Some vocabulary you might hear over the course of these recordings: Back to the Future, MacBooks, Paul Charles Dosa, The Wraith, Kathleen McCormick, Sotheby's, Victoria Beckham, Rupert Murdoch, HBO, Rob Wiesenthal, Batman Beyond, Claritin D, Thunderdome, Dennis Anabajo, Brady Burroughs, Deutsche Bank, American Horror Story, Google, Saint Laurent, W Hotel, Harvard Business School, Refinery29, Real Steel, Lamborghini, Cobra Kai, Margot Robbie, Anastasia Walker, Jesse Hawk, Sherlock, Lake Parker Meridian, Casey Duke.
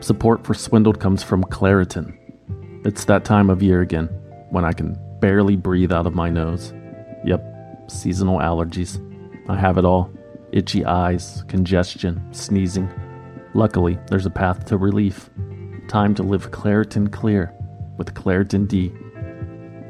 Support for Swindled comes from Claritin. It's that time of year again when I can barely breathe out of my nose. Yep, seasonal allergies. I have it all. Itchy eyes, congestion, sneezing. Luckily, there's a path to relief. Time to live Claritin Clear with Claritin D.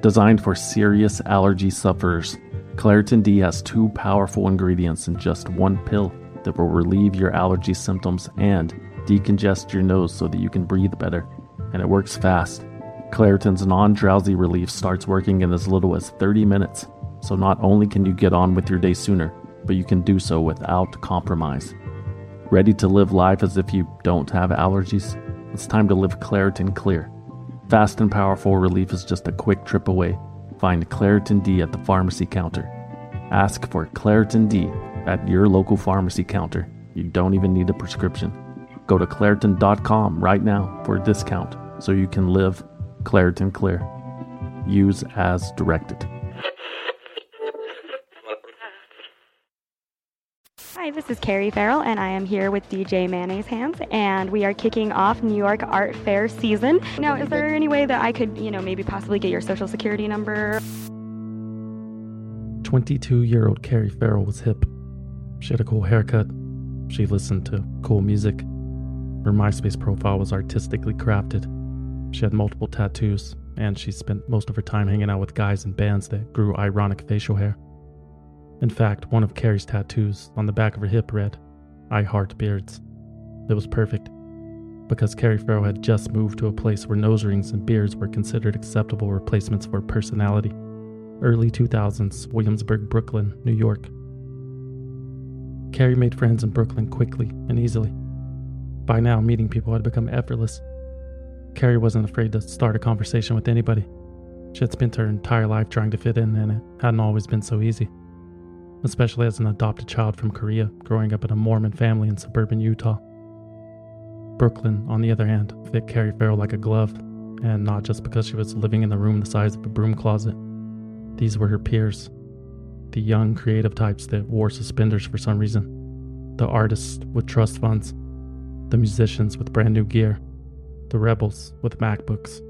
Designed for serious allergy sufferers, Claritin D has two powerful ingredients in just one pill that will relieve your allergy symptoms and decongest your nose so that you can breathe better, and it works fast. Claritin's non-drowsy relief starts working in as little as 30 minutes, so not only can you get on with your day sooner, but you can do so without compromise. Ready to live life as if you don't have allergies? It's time to live Claritin Clear. Fast and powerful relief is just a quick trip away. Find Claritin D at the pharmacy counter. Ask for Claritin D at your local pharmacy counter. You don't even need a prescription. Go to Claritin.com right now for a discount so you can live Claritin Clear. Use as directed. Hi, this is Carrie Farrell, and I am here with DJ Mayonnaise Hands, and we are kicking off New York Art Fair season. Now, is there any way that I could, maybe possibly get your social security number? 22-year-old Carrie Farrell was hip. She had a cool haircut. She listened to cool music. Her MySpace profile was artistically crafted. She had multiple tattoos, and she spent most of her time hanging out with guys in bands that grew ironic facial hair. In fact, one of Carrie's tattoos on the back of her hip read, "I heart beards." It was perfect, because Carrie Farrell had just moved to a place where nose rings and beards were considered acceptable replacements for personality. Early 2000s, Williamsburg, Brooklyn, New York. Carrie made friends in Brooklyn quickly and easily. By now, meeting people had become effortless. Carrie wasn't afraid to start a conversation with anybody. She had spent her entire life trying to fit in, and it hadn't always been so easy. Especially as an adopted child from Korea, growing up in a Mormon family in suburban Utah. Brooklyn, on the other hand, fit Carrie Farrell like a glove, and not just because she was living in the room the size of a broom closet. These were her peers, the young creative types that wore suspenders for some reason, the artists with trust funds, the musicians with brand new gear, the rebels with MacBooks,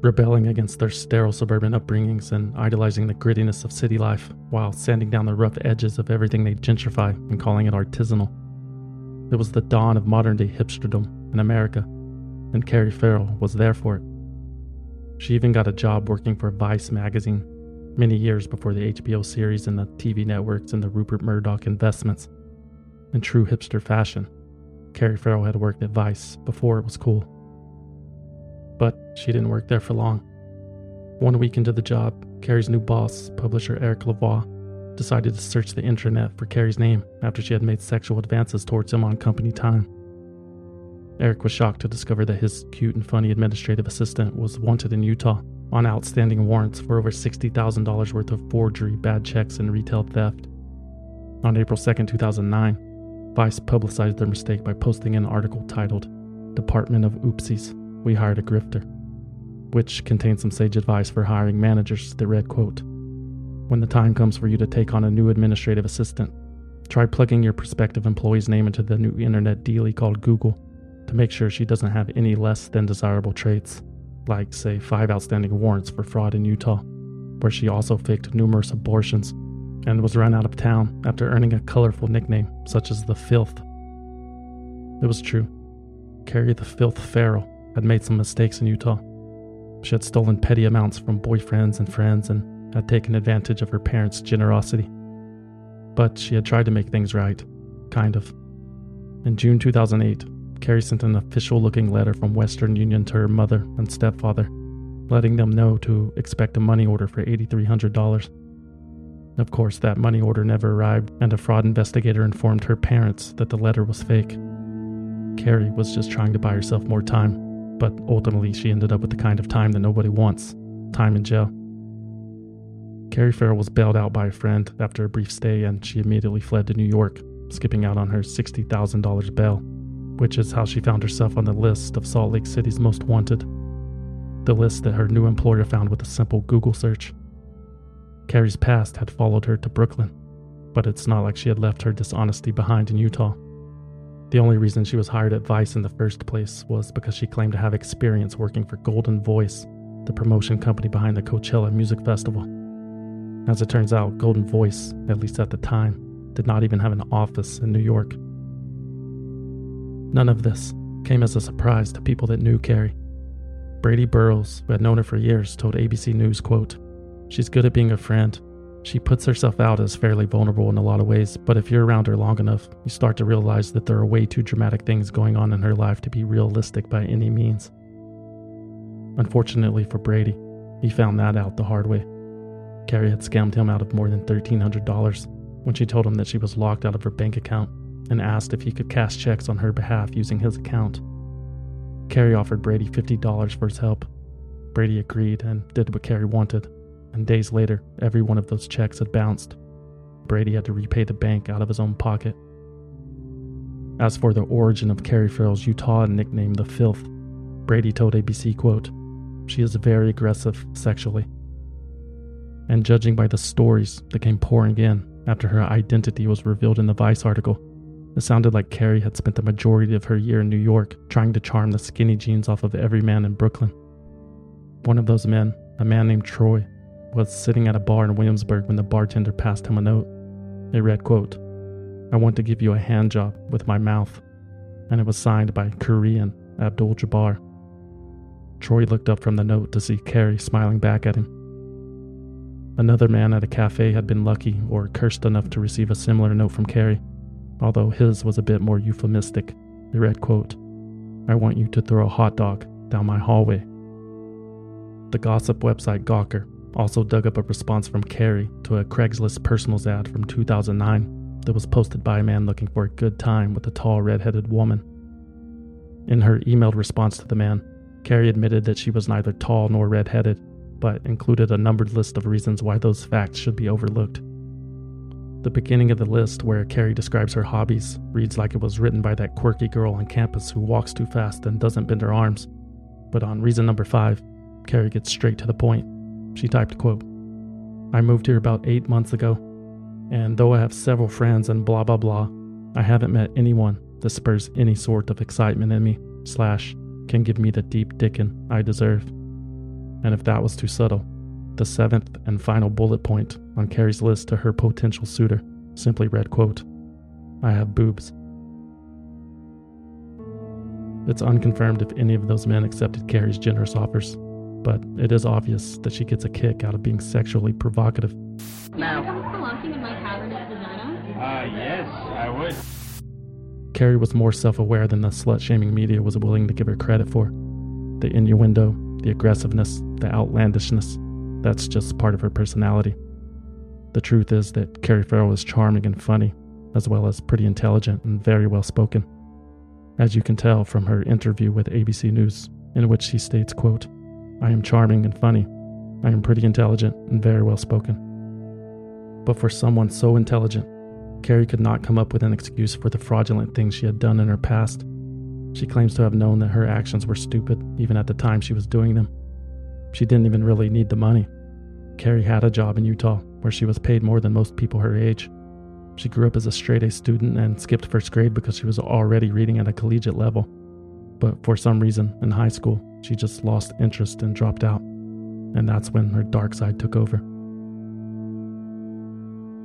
rebelling against their sterile suburban upbringings and idolizing the grittiness of city life while sanding down the rough edges of everything they gentrify and calling it artisanal. It was the dawn of modern-day hipsterdom in America, and Carrie Farrell was there for it. She even got a job working for Vice magazine many years before the HBO series and the TV networks and the Rupert Murdoch investments. In true hipster fashion, Carrie Farrell had worked at Vice before it was cool. But she didn't work there for long. One week into the job, Carrie's new boss, publisher Eric Lavoie, decided to search the internet for Carrie's name after she had made sexual advances towards him on company time. Eric was shocked to discover that his cute and funny administrative assistant was wanted in Utah on outstanding warrants for over $60,000 worth of forgery, bad checks, and retail theft. On April 2nd, 2009, Vice publicized their mistake by posting an article titled, "Department of Oopsies, We Hired a Grifter," which contained some sage advice for hiring managers that read, quote, "When the time comes for you to take on a new administrative assistant, try plugging your prospective employee's name into the new internet dealie called Google to make sure she doesn't have any less than desirable traits, like, say, 5 outstanding warrants for fraud in Utah, where she also faked numerous abortions and was run out of town after earning a colorful nickname such as the Filth." It was true. Carrie the Filth Farrell had made some mistakes in Utah. She had stolen petty amounts from boyfriends and friends and had taken advantage of her parents' generosity. But she had tried to make things right, kind of. In June 2008, Carrie sent an official-looking letter from Western Union to her mother and stepfather, letting them know to expect a money order for $8,300. Of course, that money order never arrived, and a fraud investigator informed her parents that the letter was fake. Carrie was just trying to buy herself more time, but ultimately she ended up with the kind of time that nobody wants, time in jail. Carrie Farrell was bailed out by a friend after a brief stay, and she immediately fled to New York, skipping out on her $60,000 bail, which is how she found herself on the list of Salt Lake City's most wanted, the list that her new employer found with a simple Google search. Carrie's past had followed her to Brooklyn, but it's not like she had left her dishonesty behind in Utah. The only reason she was hired at Vice in the first place was because she claimed to have experience working for Golden Voice, the promotion company behind the Coachella Music Festival. As it turns out, Golden Voice, at least at the time, did not even have an office in New York. None of this came as a surprise to people that knew Carrie. Brady Burroughs, who had known her for years, told ABC News, quote, "She's good at being a friend. She puts herself out as fairly vulnerable in a lot of ways, but if you're around her long enough, you start to realize that there are way too dramatic things going on in her life to be realistic by any means." Unfortunately for Brady, he found that out the hard way. Carrie had scammed him out of more than $1,300 when she told him that she was locked out of her bank account and asked if he could cash checks on her behalf using his account. Carrie offered Brady $50 for his help. Brady agreed and did what Carrie wanted, and days later, every one of those checks had bounced. Brady had to repay the bank out of his own pocket. As for the origin of Carrie Farrell's Utah nickname, The Filth, Brady told ABC, quote, "She is very aggressive sexually." And judging by the stories that came pouring in after her identity was revealed in the Vice article, it sounded like Carrie had spent the majority of her year in New York trying to charm the skinny jeans off of every man in Brooklyn. One of those men, a man named Troy, was sitting at a bar in Williamsburg when the bartender passed him a note. It read, quote, "I want to give you a hand job with my mouth," and it was signed by Korean Abdul-Jabbar. Troy looked up from the note to see Carrie smiling back at him. Another man at a cafe had been lucky or cursed enough to receive a similar note from Carrie, although his was a bit more euphemistic. It read, quote, "I want you to throw a hot dog down my hallway." The gossip website Gawker also dug up a response from Carrie to a Craigslist personals ad from 2009 that was posted by a man looking for a good time with a tall, red-headed woman. In her emailed response to the man, Carrie admitted that she was neither tall nor red-headed, but included a numbered list of reasons why those facts should be overlooked. The beginning of the list, where Carrie describes her hobbies, reads like it was written by that quirky girl on campus who walks too fast and doesn't bend her arms. But on reason number 5, Carrie gets straight to the point. She typed, quote, "I moved here about 8 months ago, and though I have several friends and blah blah blah, I haven't met anyone that spurs any sort of excitement in me / can give me the deep dickin' I deserve." And if that was too subtle, the 7th and final bullet point on Carrie's list to her potential suitor simply read, quote, "I have boobs." It's unconfirmed if any of those men accepted Carrie's generous offers, but it is obvious that she gets a kick out of being sexually provocative. Now, flunking in my cavernous vagina? Yes, I would. Carrie was more self-aware than the slut-shaming media was willing to give her credit for. The innuendo, the aggressiveness, the outlandishness, that's just part of her personality. The truth is that Carrie Farrell is charming and funny, as well as pretty intelligent and very well spoken, as you can tell from her interview with ABC News, in which she states, quote, "I am charming and funny. I am pretty intelligent and very well spoken." But for someone so intelligent, Carrie could not come up with an excuse for the fraudulent things she had done in her past. She claims to have known that her actions were stupid even at the time she was doing them. She didn't even really need the money. Carrie had a job in Utah where she was paid more than most people her age. She grew up as a straight-A student and skipped first grade because she was already reading at a collegiate level. But for some reason, in high school, she just lost interest and dropped out. And that's when her dark side took over.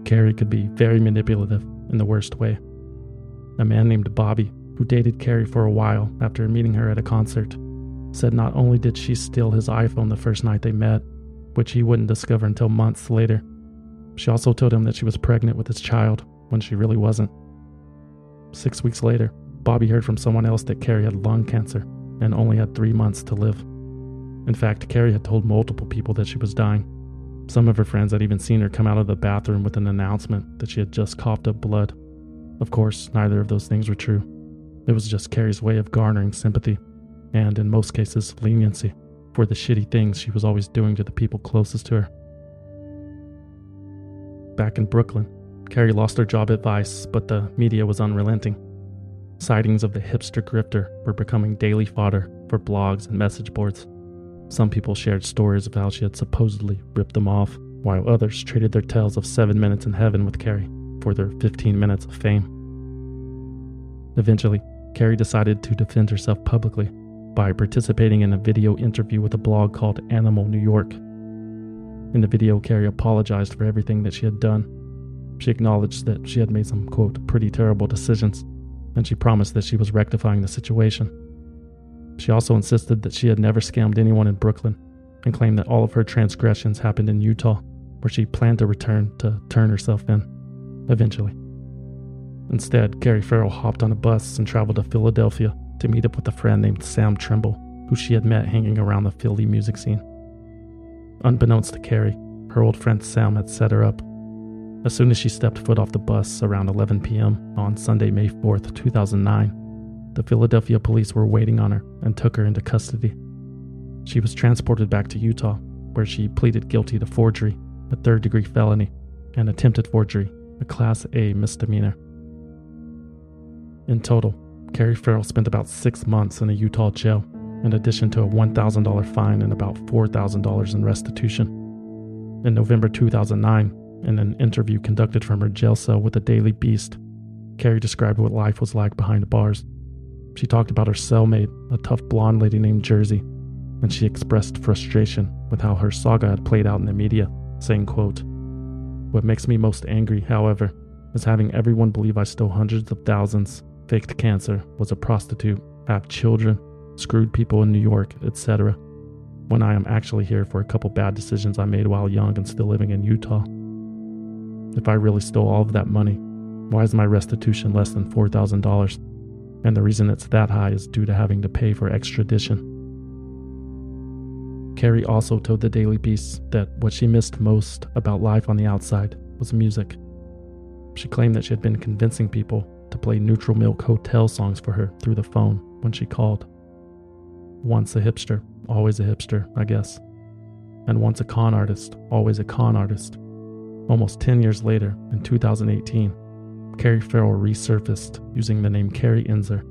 Carrie could be very manipulative in the worst way. A man named Bobby, who dated Carrie for a while after meeting her at a concert, said not only did she steal his iPhone the first night they met, which he wouldn't discover until months later, she also told him that she was pregnant with his child when she really wasn't. 6 weeks later, Bobby heard from someone else that Carrie had lung cancer and only had 3 months to live. In fact, Carrie had told multiple people that she was dying. Some of her friends had even seen her come out of the bathroom with an announcement that she had just coughed up blood. Of course, neither of those things were true. It was just Carrie's way of garnering sympathy, and in most cases, leniency, for the shitty things she was always doing to the people closest to her. Back in Brooklyn, Carrie lost her job at Vice, but the media was unrelenting. Sightings of the hipster grifter were becoming daily fodder for blogs and message boards. Some people shared stories of how she had supposedly ripped them off, while others traded their tales of 7 minutes in heaven with Carrie for their 15 minutes of fame. Eventually, Carrie decided to defend herself publicly by participating in a video interview with a blog called Animal New York. In the video, Carrie apologized for everything that she had done. She acknowledged that she had made some, quote, pretty terrible decisions, and she promised that she was rectifying the situation. She also insisted that she had never scammed anyone in Brooklyn and claimed that all of her transgressions happened in Utah, where she planned to return to turn herself in, eventually. Instead, Carrie Farrell hopped on a bus and traveled to Philadelphia to meet up with a friend named Sam Trimble, who she had met hanging around the Philly music scene. Unbeknownst to Carrie, her old friend Sam had set her up. As soon as she stepped foot off the bus around 11 p.m. on Sunday, May 4th, 2009, the Philadelphia police were waiting on her and took her into custody. She was transported back to Utah, where she pleaded guilty to forgery, a third-degree felony, and attempted forgery, a Class A misdemeanor. In total, Carrie Farrell spent about 6 months in a Utah jail, in addition to a $1,000 fine and about $4,000 in restitution. In November 2009, in an interview conducted from her jail cell with the Daily Beast, Carrie described what life was like behind bars. She talked about her cellmate, a tough blonde lady named Jersey, and she expressed frustration with how her saga had played out in the media, saying, quote, "What makes me most angry, however, is having everyone believe I stole hundreds of thousands, faked cancer, was a prostitute, have children, screwed people in New York, etc., when I am actually here for a couple bad decisions I made while young and still living in Utah. If I really stole all of that money, why is my restitution less than $4,000? And the reason it's that high is due to having to pay for extradition." Carrie also told the Daily Beast that what she missed most about life on the outside was music. She claimed that she had been convincing people to play Neutral Milk Hotel songs for her through the phone when she called. Once a hipster, always a hipster, I guess. And once a con artist, always a con artist. Almost 10 years later, in 2018, Carrie Farrell resurfaced using the name Carrie Enzer.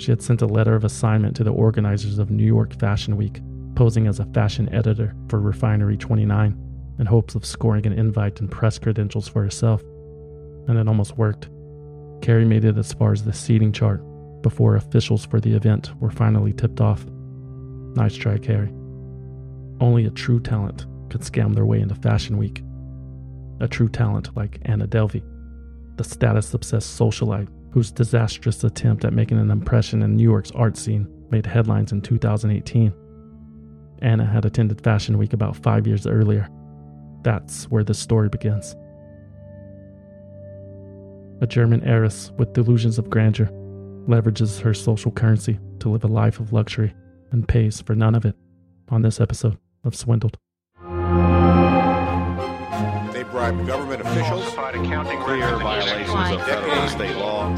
She had sent a letter of assignment to the organizers of New York Fashion Week, posing as a fashion editor for Refinery29 in hopes of scoring an invite and press credentials for herself. And it almost worked. Carrie made it as far as the seating chart before officials for the event were finally tipped off. Nice try, Carrie. Only a true talent could scam their way into Fashion Week. A true talent like Anna Delvey, the status-obsessed socialite whose disastrous attempt at making an impression in New York's art scene made headlines in 2018. Anna had attended Fashion Week about 5 years earlier. That's where the story begins. A German heiress with delusions of grandeur leverages her social currency to live a life of luxury and pays for none of it on this episode of Swindled. They bribed government officials, clear violations of federal state law,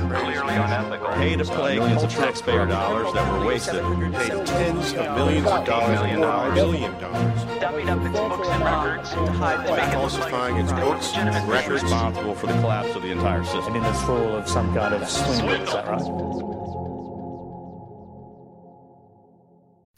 pay to play taxpayer dollars that were wasted, paid tens of millions of dollars, dummied up its books and records, by falsifying its books and records, responsible for the collapse of the entire system. And in this role of some kind of swindle, is that right?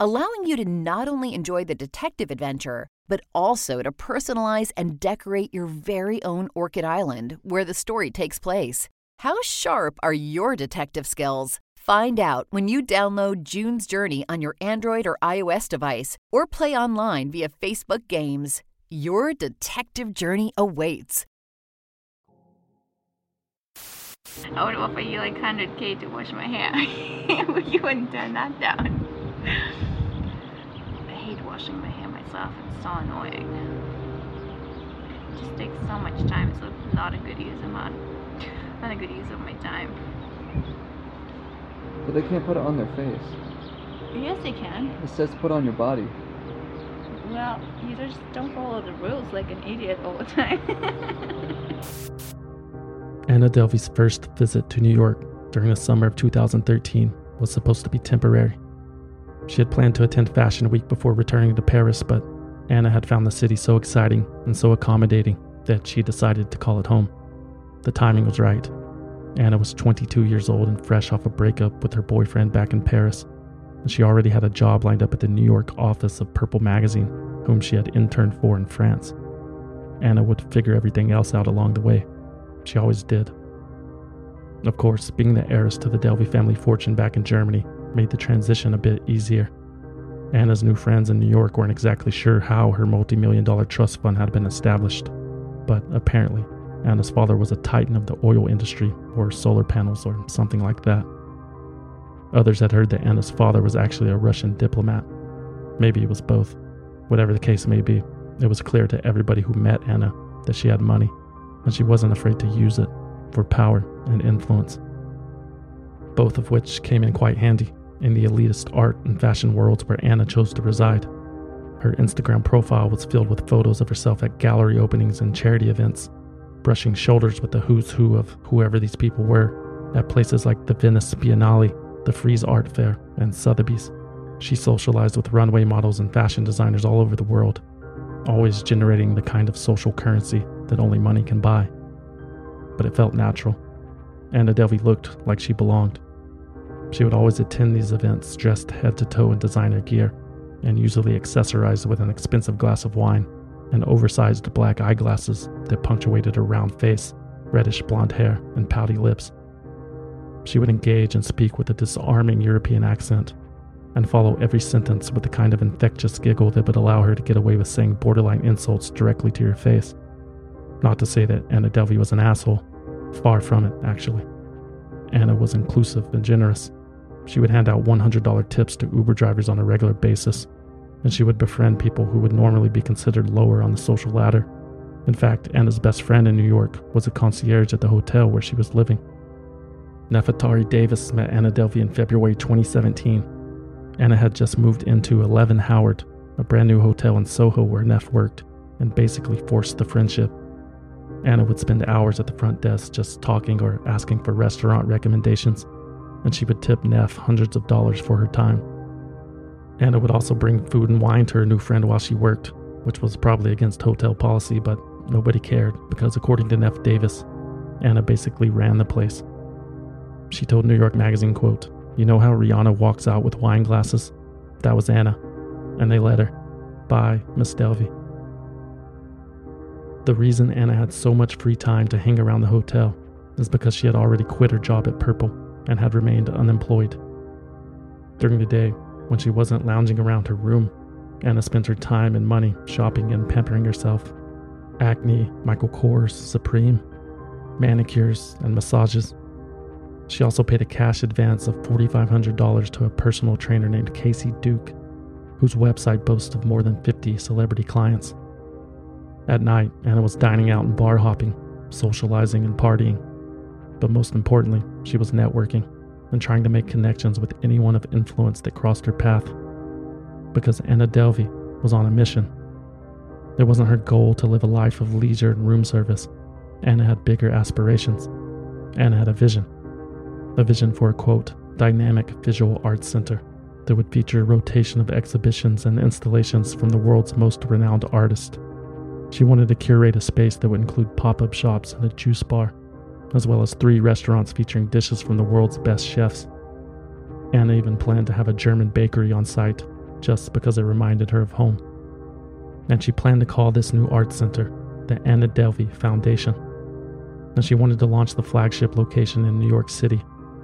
allowing you to not only enjoy the detective adventure, but also to personalize and decorate your very own Orchid Island, where the story takes place. How sharp are your detective skills? Find out when you download June's Journey on your Android or iOS device, or play online via Facebook Games. Your detective journey awaits. I would offer you like $100K to wash my hair. But you wouldn't turn that down. I hate washing my hair myself. It's so annoying. It just takes so much time, so it's not a good use of my time. But they can't put it on their face. Yes, they can. It says put on your body. Well, you just don't follow the rules like an idiot all the time. Anna Delvey's first visit to New York during the summer of 2013 was supposed to be temporary. She had planned to attend Fashion Week before returning to Paris, but Anna had found the city so exciting and so accommodating that she decided to call it home. The timing was right. Anna was 22 years old and fresh off a breakup with her boyfriend back in Paris, and she already had a job lined up at the New York office of Purple Magazine, whom she had interned for in France. Anna would figure everything else out along the way. She always did. Of course, being the heiress to the Delvey family fortune back in Germany made the transition a bit easier. Anna's new friends in New York weren't exactly sure how her multi-million-dollar trust fund had been established, but apparently Anna's father was a titan of the oil industry or solar panels or something like that. Others had heard that Anna's father was actually a Russian diplomat. Maybe it was both. Whatever the case may be, it was clear to everybody who met Anna that she had money, and she wasn't afraid to use it for power and influence. Both of which came in quite handy in the elitist art and fashion worlds where Anna chose to reside. Her Instagram profile was filled with photos of herself at gallery openings and charity events, brushing shoulders with the who's who of whoever these people were at places like the Venice Biennale, the Frieze Art Fair, and Sotheby's. She socialized with runway models and fashion designers all over the world, always generating the kind of social currency that only money can buy. But it felt natural. Anna Delvey looked like she belonged. She would always attend these events dressed head to toe in designer gear, and usually accessorized with an expensive glass of wine and oversized black eyeglasses that punctuated her round face, reddish blonde hair, and pouty lips. She would engage and speak with a disarming European accent, and follow every sentence with the kind of infectious giggle that would allow her to get away with saying borderline insults directly to your face. Not to say that Anna Delvey was an asshole. Far from it, actually. Anna was inclusive and generous. She would hand out $100 tips to Uber drivers on a regular basis, and she would befriend people who would normally be considered lower on the social ladder. In fact, Anna's best friend in New York was a concierge at the hotel where she was living. Nefertari Davis met Anna Delvey in February 2017. Anna had just moved into 11 Howard, a brand new hotel in Soho where Neff worked, and basically forced the friendship. Anna would spend hours at the front desk just talking or asking for restaurant recommendations, and she would tip Neff hundreds of dollars for her time. Anna would also bring food and wine to her new friend while she worked, which was probably against hotel policy, but nobody cared because according to Neff Davis, Anna basically ran the place. She told New York Magazine, quote, "You know how Rihanna walks out with wine glasses? That was Anna. And they let her. Bye, Miss Delvey." The reason Anna had so much free time to hang around the hotel is because she had already quit her job at Purple and had remained unemployed. During the day, when she wasn't lounging around her room, Anna spent her time and money shopping and pampering herself. Acne, Michael Kors, Supreme, manicures, and massages. She also paid a cash advance of $4,500 to a personal trainer named Casey Duke, whose website boasts of more than 50 celebrity clients. At night, Anna was dining out and bar hopping, socializing and partying. But most importantly, she was networking and trying to make connections with anyone of influence that crossed her path. Because Anna Delvey was on a mission. It wasn't her goal to live a life of leisure and room service. Anna had bigger aspirations. Anna had a vision. A vision for a, quote, "dynamic visual arts center" that would feature a rotation of exhibitions and installations from the world's most renowned artists. She wanted to curate a space that would include pop-up shops and a juice bar, as well as 3 restaurants featuring dishes from the world's best chefs. Anna even planned to have a German bakery on site, just because it reminded her of home. And she planned to call this new art center the Anna Delvey Foundation. And she wanted to launch the flagship location in New York City,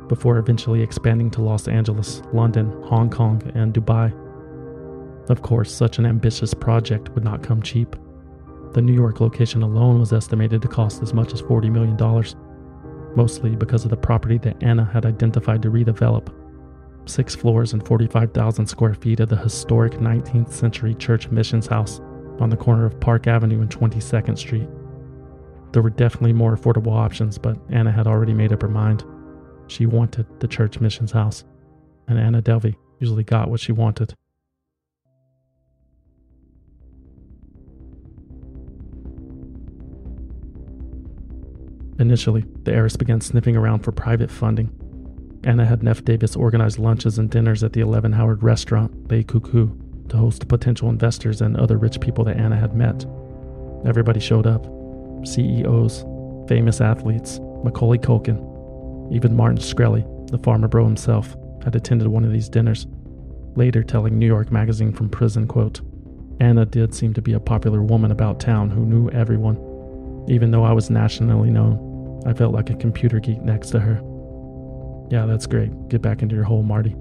before eventually expanding to Los Angeles, London, Hong Kong, and Dubai. Of course, such an ambitious project would not come cheap. The New York location alone was estimated to cost as much as $40 million, mostly because of the property that Anna had identified to redevelop. 6 floors and 45,000 square feet of the historic 19th century Church Missions House on the corner of Park Avenue and 22nd Street. There were definitely more affordable options, but Anna had already made up her mind. She wanted the Church Missions House, and Anna Delvey usually got what she wanted. Initially, the heiress began sniffing around for private funding. Anna had Neff Davis organize lunches and dinners at the 11 Howard restaurant, Les Cuckoos, to host potential investors and other rich people that Anna had met. Everybody showed up. CEOs, famous athletes, Macaulay Culkin, even Martin Shkreli, the farmer bro himself, had attended one of these dinners, later telling New York Magazine from prison, quote, "Anna did seem to be a popular woman about town who knew everyone. Even though I was nationally known, I felt like a computer geek next to her." Yeah, that's great. Get back into your hole, Marty.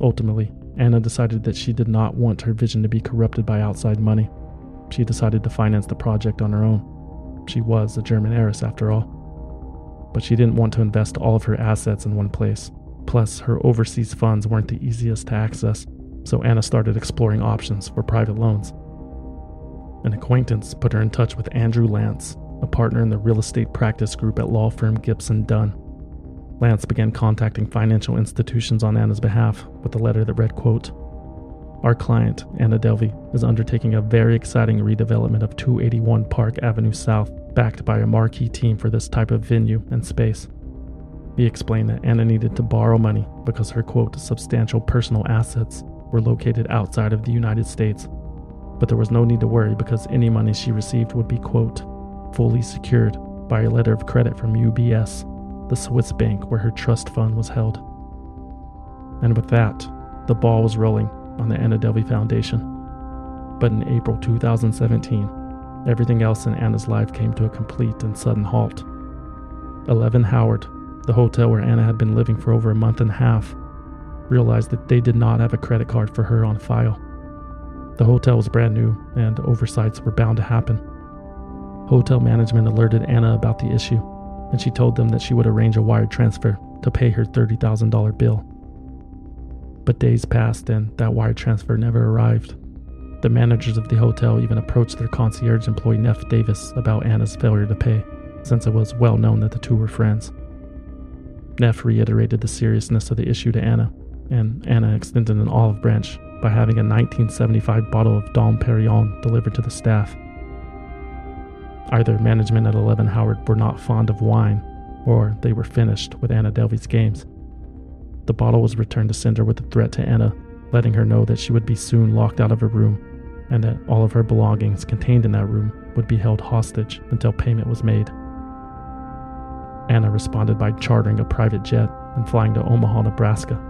Ultimately, Anna decided that she did not want her vision to be corrupted by outside money. She decided to finance the project on her own. She was a German heiress, after all. But she didn't want to invest all of her assets in one place. Plus, her overseas funds weren't the easiest to access, so Anna started exploring options for private loans. An acquaintance put her in touch with Andrew Lance, a partner in the real estate practice group at law firm Gibson Dunn. Lance began contacting financial institutions on Anna's behalf with a letter that read, quote, "Our client, Anna Delvey, is undertaking a very exciting redevelopment of 281 Park Avenue South, backed by a marquee team for this type of venue and space." He explained that Anna needed to borrow money because her, quote, "substantial personal assets" were located outside of the United States, but there was no need to worry because any money she received would be, quote, "fully secured by a letter of credit from UBS, the Swiss bank where her trust fund was held." And with that, the ball was rolling on the Anna Delvey Foundation. But in April 2017, everything else in Anna's life came to a complete and sudden halt. 11 Howard, the hotel where Anna had been living for over a month and a half, realized that they did not have a credit card for her on file. The hotel was brand new, and oversights were bound to happen. Hotel management alerted Anna about the issue, and she told them that she would arrange a wire transfer to pay her $30,000 bill. But days passed and that wire transfer never arrived. The managers of the hotel even approached their concierge employee Neff Davis about Anna's failure to pay, since it was well known that the two were friends. Neff reiterated the seriousness of the issue to Anna, and Anna extended an olive branch by having a 1975 bottle of Dom Perignon delivered to the staff. Either management at 11 Howard were not fond of wine, or they were finished with Anna Delvey's games. The bottle was returned to sender with a threat to Anna, letting her know that she would be soon locked out of her room, and that all of her belongings contained in that room would be held hostage until payment was made. Anna responded by chartering a private jet and flying to Omaha, Nebraska,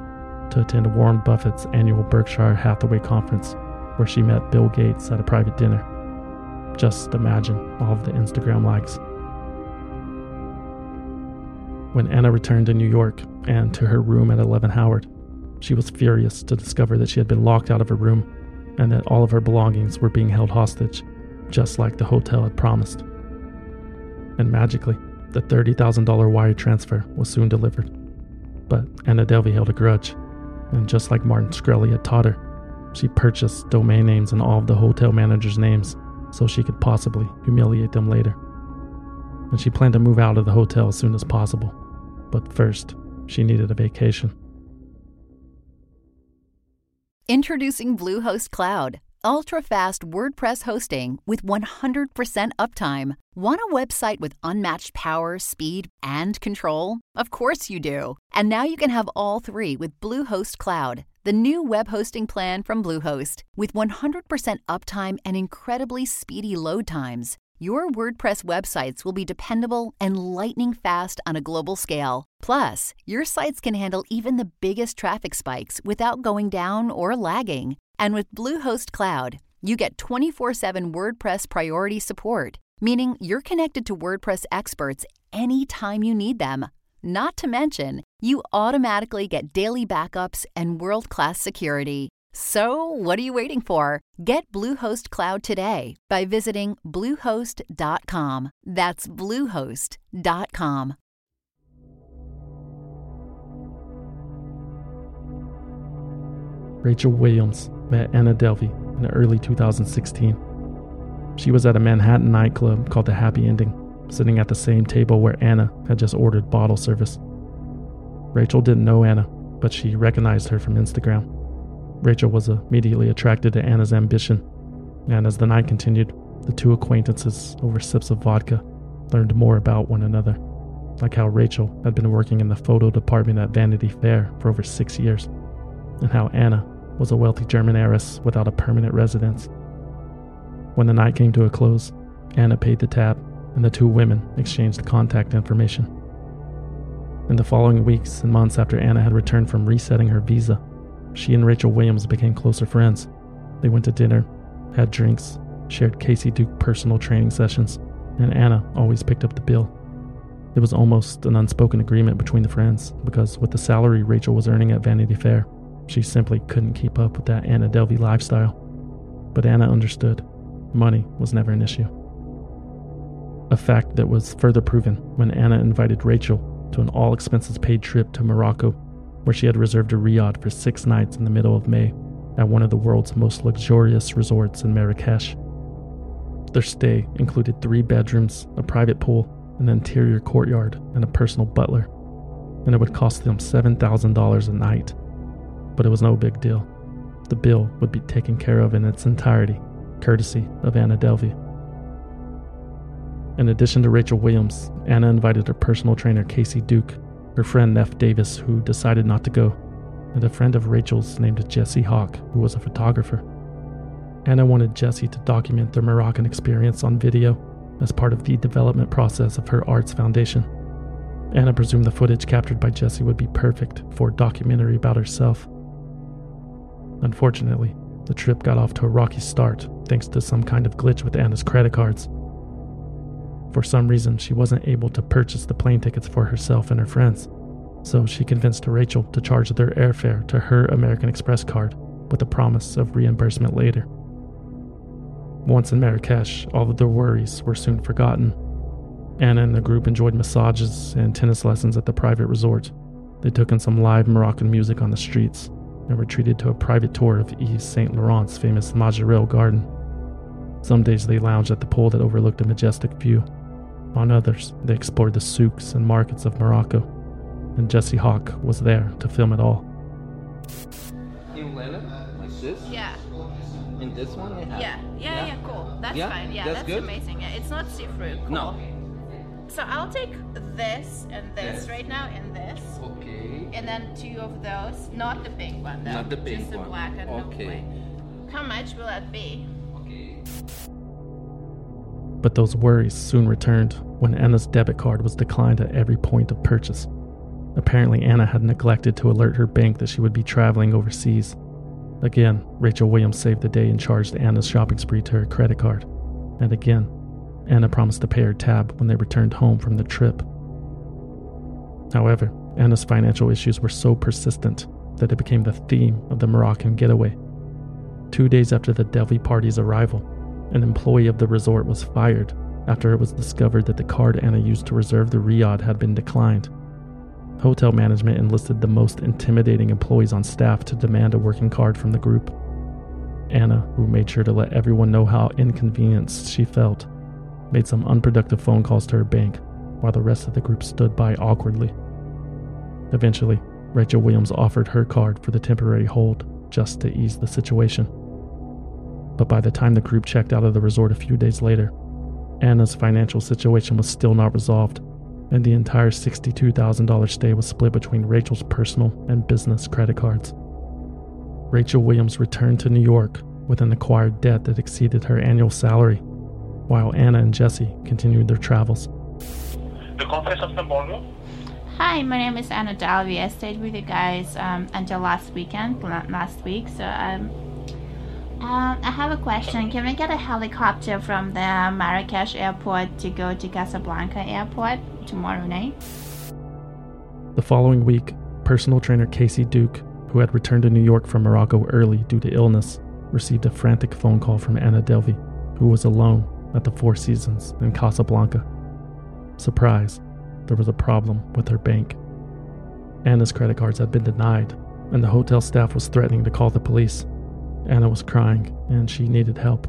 to attend Warren Buffett's annual Berkshire Hathaway conference, where she met Bill Gates at a private dinner. Just imagine all of the Instagram likes. When Anna returned to New York and to her room at 11 Howard, she was furious to discover that she had been locked out of her room and that all of her belongings were being held hostage, just like the hotel had promised. And magically, the $30,000 wire transfer was soon delivered. But Anna Delvey held a grudge, and just like Martin Shkreli had taught her, she purchased domain names in all of the hotel managers' names so she could possibly humiliate them later. And she planned to move out of the hotel as soon as possible. But first, she needed a vacation. Introducing Bluehost Cloud, ultra-fast WordPress hosting with 100% uptime. Want a website with unmatched power, speed, and control? Of course you do. And now you can have all three with Bluehost Cloud, the new web hosting plan from Bluehost. With 100% uptime and incredibly speedy load times, your WordPress websites will be dependable and lightning fast on a global scale. Plus, your sites can handle even the biggest traffic spikes without going down or lagging. And with Bluehost Cloud, you get 24/7 WordPress priority support, meaning you're connected to WordPress experts any time you need them. Not to mention, you automatically get daily backups and world-class security. So, what are you waiting for? Get Bluehost Cloud today by visiting Bluehost.com. That's Bluehost.com. Rachel Williams met Anna Delvey in early 2016. She was at a Manhattan nightclub called The Happy Ending, sitting at the same table where Anna had just ordered bottle service. Rachel didn't know Anna, but she recognized her from Instagram. Rachel was immediately attracted to Anna's ambition, and as the night continued, the two acquaintances, over sips of vodka, learned more about one another, like how Rachel had been working in the photo department at Vanity Fair for over 6 years, and how Anna was a wealthy German heiress without a permanent residence. When the night came to a close, Anna paid the tab, and the two women exchanged contact information. In the following weeks and months after Anna had returned from resetting her visa, she and Rachel Williams became closer friends. They went to dinner, had drinks, shared Casey Duke personal training sessions, and Anna always picked up the bill. It was almost an unspoken agreement between the friends, because with the salary Rachel was earning at Vanity Fair, she simply couldn't keep up with that Anna Delvey lifestyle. But Anna understood. Money was never an issue. A fact that was further proven when Anna invited Rachel to an all-expenses-paid trip to Morocco, where she had reserved a riad for 6 nights in the middle of May at one of the world's most luxurious resorts in Marrakesh. Their stay included 3 bedrooms, a private pool, an interior courtyard, and a personal butler, and it would cost them $7,000 a night. But it was no big deal. The bill would be taken care of in its entirety, courtesy of Anna Delvey. In addition to Rachel Williams, Anna invited her personal trainer Casey Duke, her friend Neff Davis, who decided not to go, and a friend of Rachel's named Jesse Hawk, who was a photographer. Anna wanted Jesse to document their Moroccan experience on video as part of the development process of her arts foundation. Anna presumed the footage captured by Jesse would be perfect for a documentary about herself. Unfortunately, the trip got off to a rocky start thanks to some kind of glitch with Anna's credit cards. For some reason, she wasn't able to purchase the plane tickets for herself and her friends, so she convinced Rachel to charge their airfare to her American Express card with the promise of reimbursement later. Once in Marrakesh, all of their worries were soon forgotten. Anna and the group enjoyed massages and tennis lessons at the private resort. They took in some live Moroccan music on the streets and were treated to a private tour of Yves Saint Laurent's famous Majorelle garden. Some days they lounged at the pool that overlooked a majestic view. On others, they explored the souks and markets of Morocco, and Jesse Hawk was there to film it all. You want it? Like this? Yeah. And this one? You have? Yeah, cool. That's fine. Yeah, that's amazing. Yeah, it's not see-through. Cool. No. So I'll take this and this right now and this. Okay. And then 2 of those. Not the pink one though. Not the pink one. Just the black and the white. How much will that be? Okay. But those worries soon returned when Anna's debit card was declined at every point of purchase. Apparently Anna had neglected to alert her bank that she would be traveling overseas. Again, Rachel Williams saved the day and charged Anna's shopping spree to her credit card. And again, Anna promised to pay her tab when they returned home from the trip. However, Anna's financial issues were so persistent that it became the theme of the Moroccan getaway. 2 days after the Delvey party's arrival, an employee of the resort was fired after it was discovered that the card Anna used to reserve the riad had been declined. Hotel management enlisted the most intimidating employees on staff to demand a working card from the group. Anna, who made sure to let everyone know how inconvenienced she felt, made some unproductive phone calls to her bank while the rest of the group stood by awkwardly. Eventually, Rachel Williams offered her card for the temporary hold just to ease the situation. But by the time the group checked out of the resort a few days later, Anna's financial situation was still not resolved, and the entire $62,000 stay was split between Rachel's personal and business credit cards. Rachel Williams returned to New York with an acquired debt that exceeded her annual salary, while Anna and Jesse continued their travels. The conference of the morning. Hi, my name is Anna Delvey. I stayed with you guys until last week, so I have a question. Can we get a helicopter from the Marrakesh airport to go to Casablanca airport tomorrow night? The following week, personal trainer Casey Duke, who had returned to New York from Morocco early due to illness, received a frantic phone call from Anna Delvey, who was alone at the Four Seasons in Casablanca. Surprise, there was a problem with her bank. Anna's credit cards had been denied, and the hotel staff was threatening to call the police. Anna was crying, and she needed help.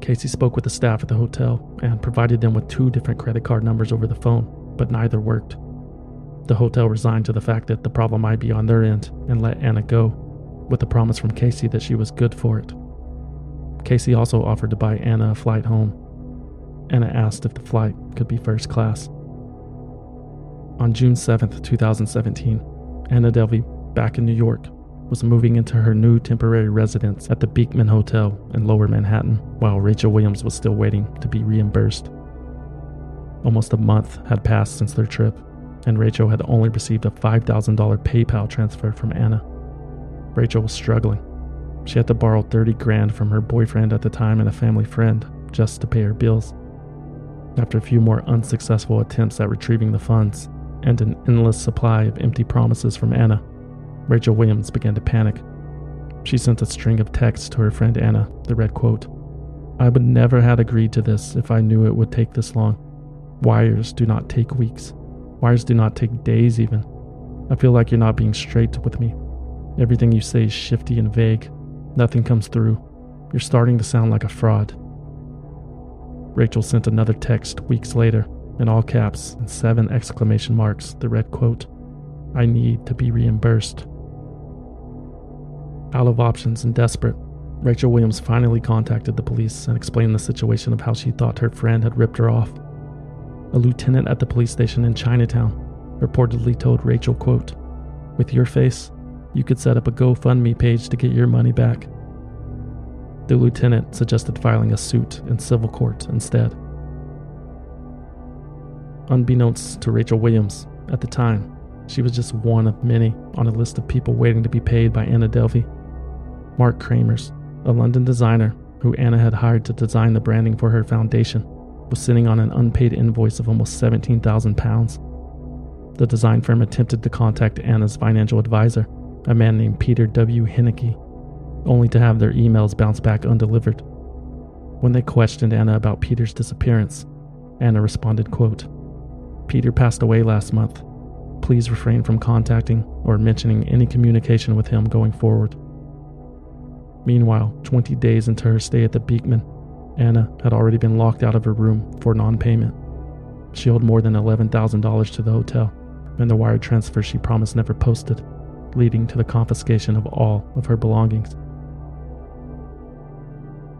Casey spoke with the staff at the hotel and provided them with 2 different credit card numbers over the phone, but neither worked. The hotel resigned to the fact that the problem might be on their end and let Anna go, with a promise from Casey that she was good for it. Casey also offered to buy Anna a flight home. Anna asked if the flight could be first class. On June 7th, 2017, Anna Delvey, back in New York, was moving into her new temporary residence at the Beekman Hotel in Lower Manhattan, while Rachel Williams was still waiting to be reimbursed. Almost a month had passed since their trip, and Rachel had only received a $5,000 PayPal transfer from Anna. Rachel was struggling. She had to borrow $30,000 from her boyfriend at the time and a family friend just to pay her bills. After a few more unsuccessful attempts at retrieving the funds, and an endless supply of empty promises from Anna, Rachel Williams began to panic. She sent a string of texts to her friend Anna that read, quote, "I would never have agreed to this if I knew it would take this long. Wires do not take weeks. Wires do not take days even. I feel like you're not being straight with me. Everything you say is shifty and vague. Nothing comes through. You're starting to sound like a fraud." Rachel sent another text weeks later in all caps and 7 exclamation marks that read, quote, "I need to be reimbursed." Out of options and desperate, Rachel Williams finally contacted the police and explained the situation of how she thought her friend had ripped her off. A lieutenant at the police station in Chinatown reportedly told Rachel, quote, "With your face, you could set up a GoFundMe page to get your money back." The lieutenant suggested filing a suit in civil court instead. Unbeknownst to Rachel Williams, at the time, she was just one of many on a list of people waiting to be paid by Anna Delvey. Mark Kramers, a London designer who Anna had hired to design the branding for her foundation, was sitting on an unpaid invoice of almost £17,000. The design firm attempted to contact Anna's financial advisor, a man named Peter W. Henneke, only to have their emails bounce back undelivered. When they questioned Anna about Peter's disappearance, Anna responded, quote, "Peter passed away last month. Please refrain from contacting or mentioning any communication with him going forward." Meanwhile, 20 days into her stay at the Beekman, Anna had already been locked out of her room for non-payment. She owed more than $11,000 to the hotel, and the wire transfer she promised never posted, leading to the confiscation of all of her belongings.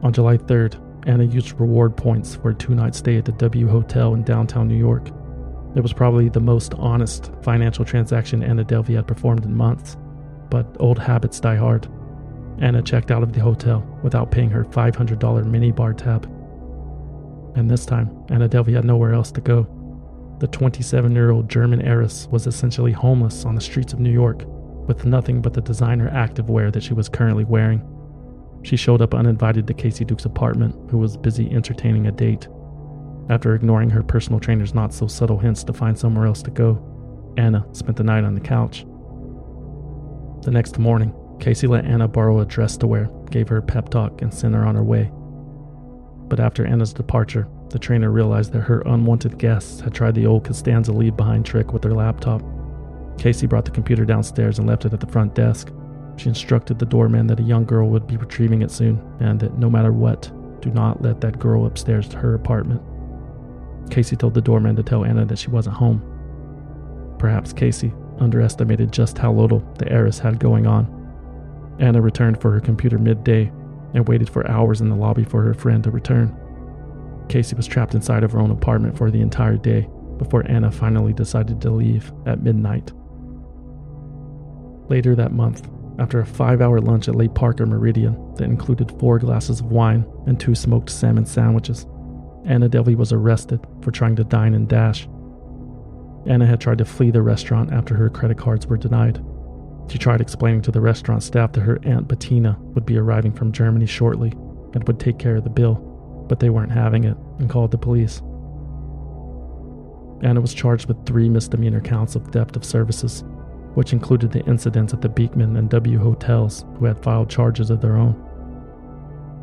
On July 3rd, Anna used reward points for a 2-night stay at the W Hotel in downtown New York. It was probably the most honest financial transaction Anna Delvey had performed in months, but old habits die hard. Anna checked out of the hotel without paying her $500 minibar tab. And this time, Anna Delvey had nowhere else to go. The 27-year-old German heiress was essentially homeless on the streets of New York, with nothing but the designer activewear that she was currently wearing. She showed up uninvited to Casey Duke's apartment, who was busy entertaining a date. After ignoring her personal trainer's not-so-subtle hints to find somewhere else to go, Anna spent the night on the couch. The next morning, Casey let Anna borrow a dress to wear, gave her a pep talk, and sent her on her way. But after Anna's departure, the trainer realized that her unwanted guests had tried the old Costanza leave-behind trick with their laptop. Casey brought the computer downstairs and left it at the front desk. She instructed the doorman that a young girl would be retrieving it soon, and that no matter what, do not let that girl upstairs to her apartment. Casey told the doorman to tell Anna that she wasn't home. Perhaps Casey underestimated just how little the heiress had going on. Anna returned for her computer midday and waited for hours in the lobby for her friend to return. Casey was trapped inside of her own apartment for the entire day before Anna finally decided to leave at midnight. Later that month, after a 5-hour lunch at Lake Parker Meridian that included 4 glasses of wine and 2 smoked salmon sandwiches, Anna Delvey was arrested for trying to dine and dash. Anna had tried to flee the restaurant after her credit cards were denied. She tried explaining to the restaurant staff that her Aunt Bettina would be arriving from Germany shortly and would take care of the bill, but they weren't having it and called the police. Anna was charged with 3 misdemeanor counts of theft of services. which included the incidents at the Beekman and W hotels, who had filed charges of their own.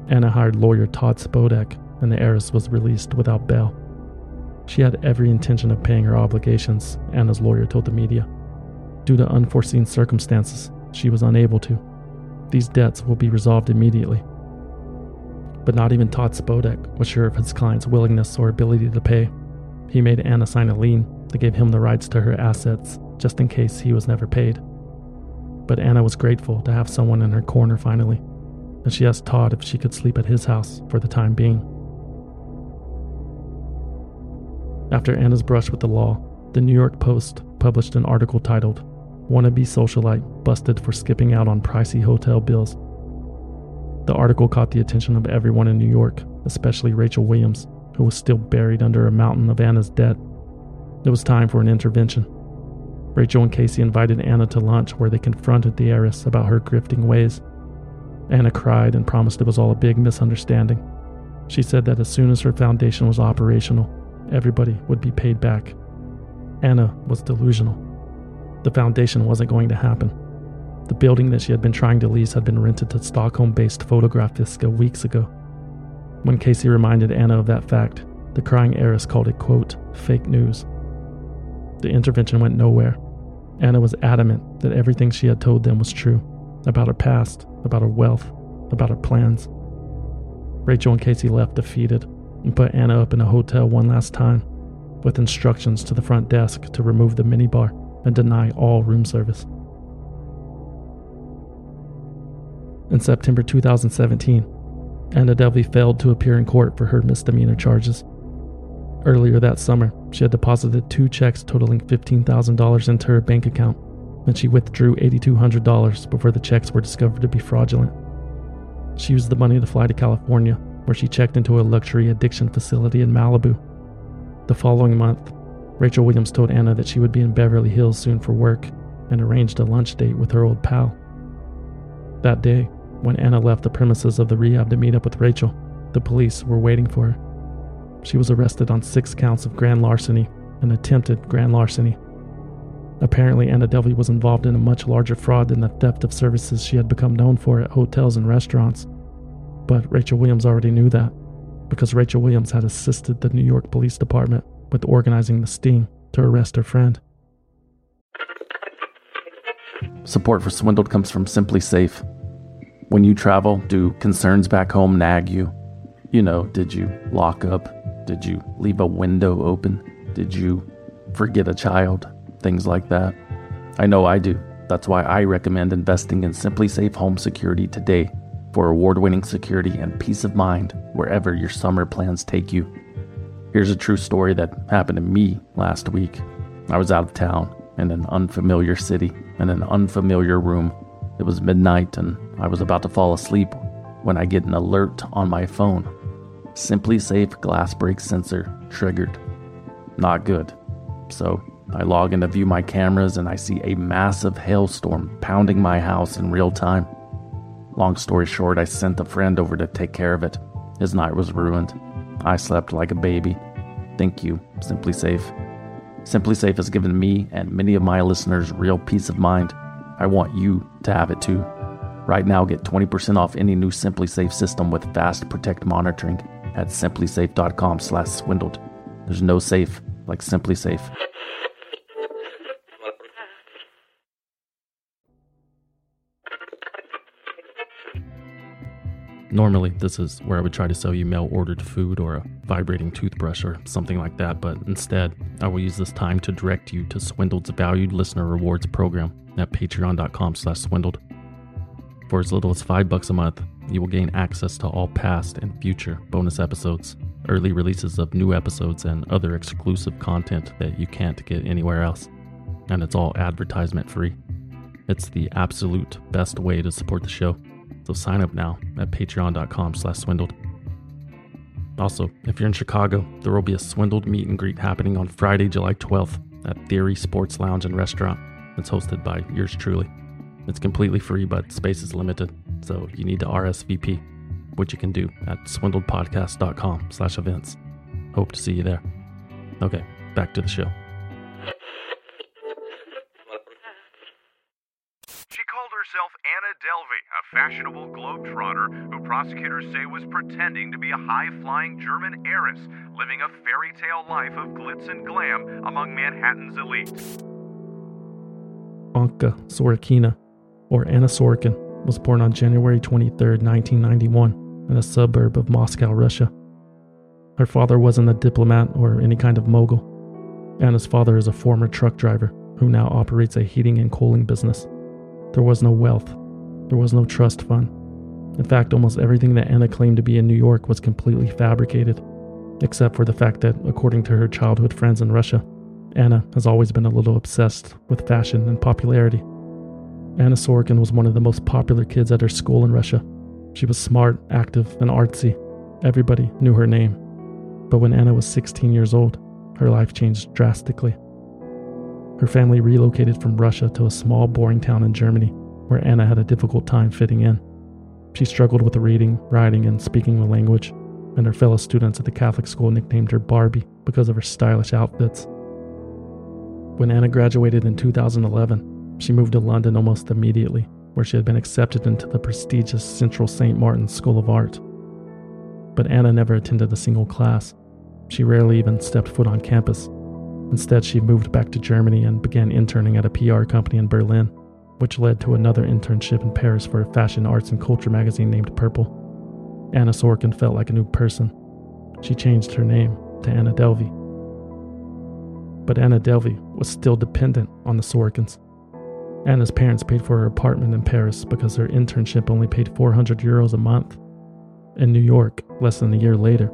Anna hired lawyer Todd Spodek, and the heiress was released without bail. She had every intention of paying her obligations, Anna's lawyer told the media. Due to unforeseen circumstances, she was unable to. These debts will be resolved immediately. But not even Todd Spodek was sure of his client's willingness or ability to pay. He made Anna sign a lien that gave him the rights to her assets, just in case he was never paid. But Anna was grateful to have someone in her corner finally, and she asked Todd if she could sleep at his house for the time being. After Anna's brush with the law, the New York Post published an article titled, "Wannabe Socialite Busted for Skipping Out on Pricey Hotel Bills." The article caught the attention of everyone in New York, especially Rachel Williams, who was still buried under a mountain of Anna's debt. It was time for an intervention. Rachel and Casey invited Anna to lunch, where they confronted the heiress about her grifting ways. Anna cried and promised it was all a big misunderstanding. She said that as soon as her foundation was operational, everybody would be paid back. Anna was delusional. The foundation wasn't going to happen. The building that she had been trying to lease had been rented to Stockholm-based Fotografiska weeks ago. When Casey reminded Anna of that fact, the crying heiress called it, quote, fake news. The intervention went nowhere. Anna was adamant that everything she had told them was true, about her past, about her wealth, about her plans. Rachel and Casey left defeated and put Anna up in a hotel one last time, with instructions to the front desk to remove the minibar and deny all room service. In September 2017, Anna Delvey failed to appear in court for her misdemeanor charges. Earlier that summer, she had deposited 2 checks totaling $15,000 into her bank account, and she withdrew $8,200 before the checks were discovered to be fraudulent. She used the money to fly to California, where she checked into a luxury addiction facility in Malibu. The following month, Rachel Williams told Anna that she would be in Beverly Hills soon for work and arranged a lunch date with her old pal. That day, when Anna left the premises of the rehab to meet up with Rachel, the police were waiting for her. She was arrested on 6 counts of grand larceny and attempted grand larceny. Apparently, Anna Delvey was involved in a much larger fraud than the theft of services she had become known for at hotels and restaurants. But Rachel Williams already knew that, because Rachel Williams had assisted the New York Police Department with organizing the sting to arrest her friend. Support for Swindled comes from Simply Safe. When you travel, do concerns back home nag you? You know, did you lock up? Did you leave a window open? Did you forget a child? Things like that. I know I do. That's why I recommend investing in Simply Safe Home Security today for award-winning security and peace of mind wherever your summer plans take you. Here's a true story that happened to me last week. I was out of town in an unfamiliar city in an unfamiliar room. It was midnight and I was about to fall asleep when I get an alert on my phone. Simply Safe glass break sensor triggered. Not good. So I log in to view my cameras and I see a massive hailstorm pounding my house in real time. Long story short, I sent a friend over to take care of it. His night was ruined. I slept like a baby. Thank you, Simply Safe. Simply Safe has given me and many of my listeners real peace of mind. I want you to have it too. Right now, get 20% off any new Simply Safe system with Fast Protect monitoring at simplysafe.com/swindled. There's no safe like Simply Safe. Normally, this is where I would try to sell you mail-ordered food or a vibrating toothbrush or something like that, but instead, I will use this time to direct you to Swindled's Valued Listener Rewards program at patreon.com/swindled. For as little as $5 a month, you will gain access to all past and future bonus episodes, early releases of new episodes, and other exclusive content that you can't get anywhere else. And it's all advertisement-free. It's the absolute best way to support the show. So sign up now at patreon.com/swindled. Also, if you're in Chicago, there will be a Swindled meet and greet happening on Friday, July 12th at Theory Sports Lounge and Restaurant. It's hosted by yours truly. It's completely free, but space is limited, so you need to RSVP, which you can do at swindledpodcast.com/events. Hope to see you there. Okay, back to the show. called herself Anna Delvey, a fashionable globetrotter who prosecutors say was pretending to be a high-flying German heiress, living a fairy tale life of glitz and glam among Manhattan's elite. Anka Sorokina, or Anna Sorokin, was born on January 23, 1991, in a suburb of Moscow, Russia. Her father wasn't a diplomat or any kind of mogul. Anna's father is a former truck driver who now operates a heating and cooling business. There was no wealth. There was no trust fund. In fact, almost everything that Anna claimed to be in New York was completely fabricated, except for the fact that, according to her childhood friends in Russia, Anna has always been a little obsessed with fashion and popularity. Anna Sorokin was one of the most popular kids at her school in Russia. She was smart, active, and artsy. Everybody knew her name. But when Anna was 16 years old, her life changed drastically. Her family relocated from Russia to a small, boring town in Germany, where Anna had a difficult time fitting in. She struggled with reading, writing, and speaking the language, and her fellow students at the Catholic school nicknamed her Barbie because of her stylish outfits. When Anna graduated in 2011, she moved to London almost immediately, where she had been accepted into the prestigious Central St. Martin's School of Art. But Anna never attended a single class. She rarely even stepped foot on campus. Instead, she moved back to Germany and began interning at a PR company in Berlin, which led to another internship in Paris for a fashion, arts, and culture magazine named Purple. Anna Sorokin felt like a new person. She changed her name to Anna Delvey. But Anna Delvey was still dependent on the Sorokins. Anna's parents paid for her apartment in Paris because her internship only paid 400 euros a month. In New York, less than a year later,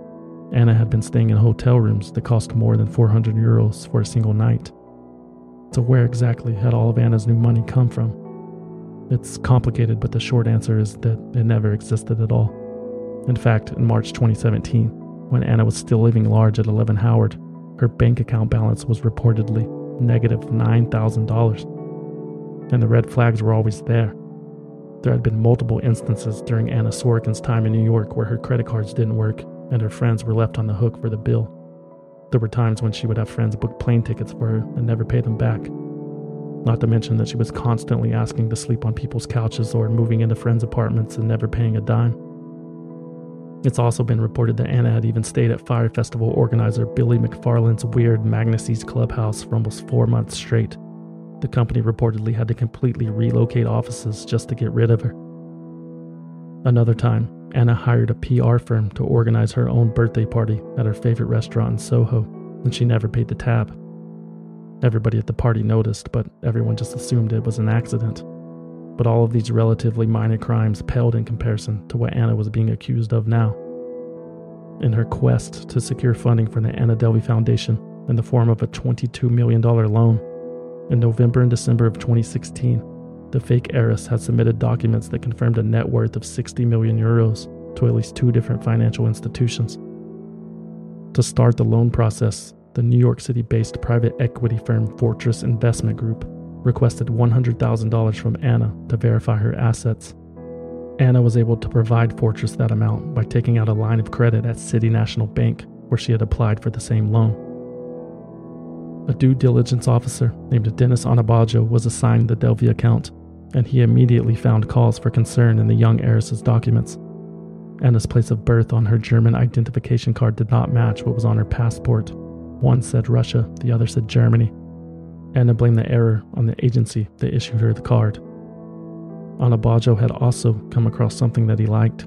Anna had been staying in hotel rooms that cost more than 400 euros for a single night. So where exactly had all of Anna's new money come from? It's complicated, but the short answer is that it never existed at all. In fact, in March 2017, when Anna was still living large at 11 Howard, her bank account balance was reportedly negative $9,000. And the red flags were always there. There had been multiple instances during Anna Sorokin's time in New York where her credit cards didn't work and her friends were left on the hook for the bill. There were times when she would have friends book plane tickets for her and never pay them back. Not to mention that she was constantly asking to sleep on people's couches or moving into friends' apartments and never paying a dime. It's also been reported that Anna had even stayed at Fire Festival organizer Billy McFarland's weird Magnusy's Clubhouse for almost 4 months straight. The company reportedly had to completely relocate offices just to get rid of her. Another time, Anna hired a PR firm to organize her own birthday party at her favorite restaurant in Soho, and she never paid the tab. Everybody at the party noticed, but everyone just assumed it was an accident. But all of these relatively minor crimes paled in comparison to what Anna was being accused of now. In her quest to secure funding for the Anna Delvey Foundation in the form of a $22 million loan, in November and December of 2016, the fake heiress had submitted documents that confirmed a net worth of 60 million euros to at least 2 different financial institutions. To start the loan process, the New York City-based private equity firm Fortress Investment Group requested $100,000 from Anna to verify her assets. Anna was able to provide Fortress that amount by taking out a line of credit at City National Bank, where she had applied for the same loan. A due diligence officer named Dennis Anabajo was assigned the Delvey account, and he immediately found cause for concern in the young heiress's documents. Anna's place of birth on her German identification card did not match what was on her passport. One said Russia, the other said Germany. Anna blamed the error on the agency that issued her the card. Anabajo had also come across something that he liked,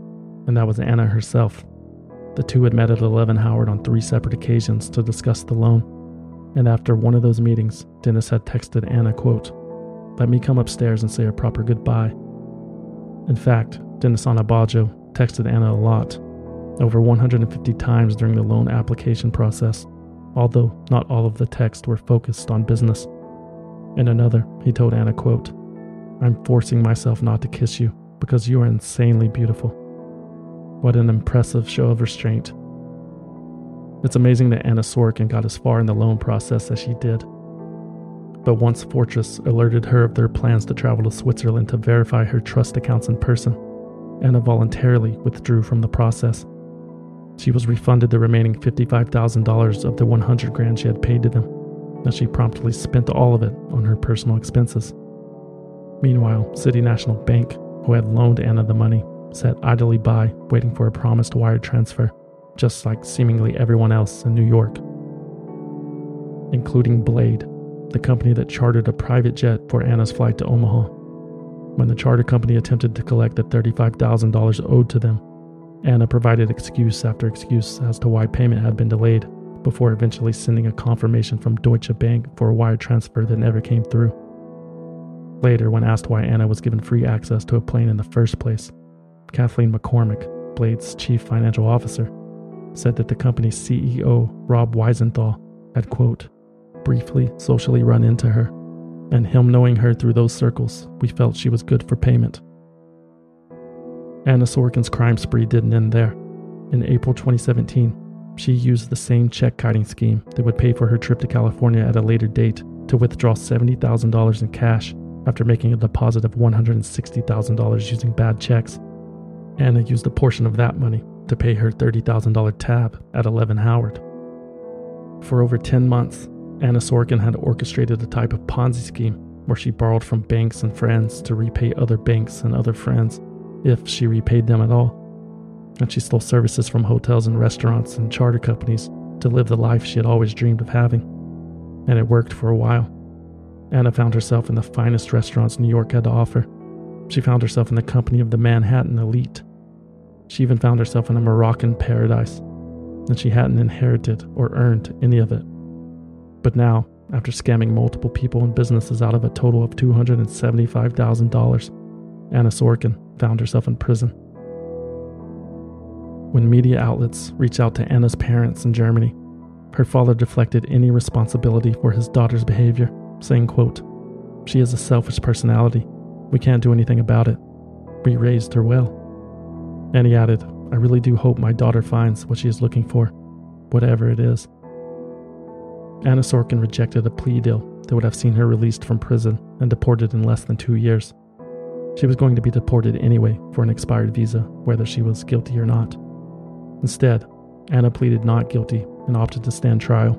and that was Anna herself. The two had met at 11 Howard on 3 separate occasions to discuss the loan, and after one of those meetings, Dennis had texted Anna, quote, "Let me come upstairs and say a proper goodbye." In fact, Dennis Anabajo texted Anna a lot, over 150 times during the loan application process, although not all of the texts were focused on business. In another, he told Anna, quote, "I'm forcing myself not to kiss you because you are insanely beautiful." What an impressive show of restraint. It's amazing that Anna Sorokin got as far in the loan process as she did. But once Fortress alerted her of their plans to travel to Switzerland to verify her trust accounts in person, Anna voluntarily withdrew from the process. She was refunded the remaining $55,000 of the $100,000 she had paid to them, and she promptly spent all of it on her personal expenses. Meanwhile, City National Bank, who had loaned Anna the money, sat idly by, waiting for a promised wire transfer, just like seemingly everyone else in New York, including Blade, the company that chartered a private jet for Anna's flight to Omaha. When the charter company attempted to collect the $35,000 owed to them, Anna provided excuse after excuse as to why payment had been delayed, before eventually sending a confirmation from Deutsche Bank for a wire transfer that never came through. Later, when asked why Anna was given free access to a plane in the first place, Kathleen McCormick, Blade's chief financial officer, said that the company's CEO, Rob Wiesenthal, had, quote, briefly socially run into her, and him knowing her through those circles, we felt she was good for payment. Anna Sorokin's crime spree didn't end there. In April 2017, she used the same check-kiting scheme that would pay for her trip to California at a later date to withdraw $70,000 in cash after making a deposit of $160,000 using bad checks. Anna used a portion of that money to pay her $30,000 tab at 11 Howard. For over 10 months, Anna Sorokin had orchestrated a type of Ponzi scheme where she borrowed from banks and friends to repay other banks and other friends, if she repaid them at all. And she stole services from hotels and restaurants and charter companies to live the life she had always dreamed of having. And it worked for a while. Anna found herself in the finest restaurants New York had to offer. She found herself in the company of the Manhattan elite. She even found herself in a Moroccan paradise, and she hadn't inherited or earned any of it. But now, after scamming multiple people and businesses out of a total of $275,000, Anna Sorokin found herself in prison. When media outlets reached out to Anna's parents in Germany, her father deflected any responsibility for his daughter's behavior, saying, quote, she has a selfish personality. We can't do anything about it. We raised her well. And he added, I really do hope my daughter finds what she is looking for, whatever it is. Anna Sorokin rejected a plea deal that would have seen her released from prison and deported in less than 2 years. She was going to be deported anyway for an expired visa, whether she was guilty or not. Instead, Anna pleaded not guilty and opted to stand trial.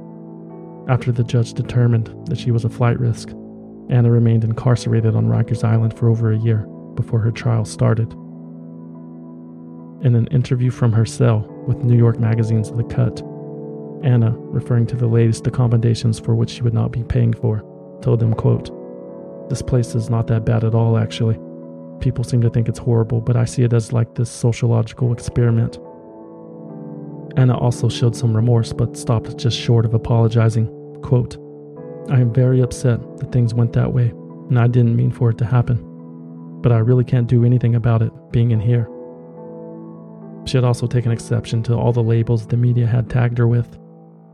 After the judge determined that she was a flight risk, Anna remained incarcerated on Rikers Island for over a year before her trial started. In an interview from her cell with New York Magazine's The Cut, Anna, referring to the latest accommodations for which she would not be paying for, told them, quote, this place is not that bad at all, actually. People seem to think it's horrible, but I see it as like this sociological experiment. Anna also showed some remorse, but stopped just short of apologizing, quote, I am very upset that things went that way, and I didn't mean for it to happen. But I really can't do anything about it being in here. She had also taken exception to all the labels the media had tagged her with.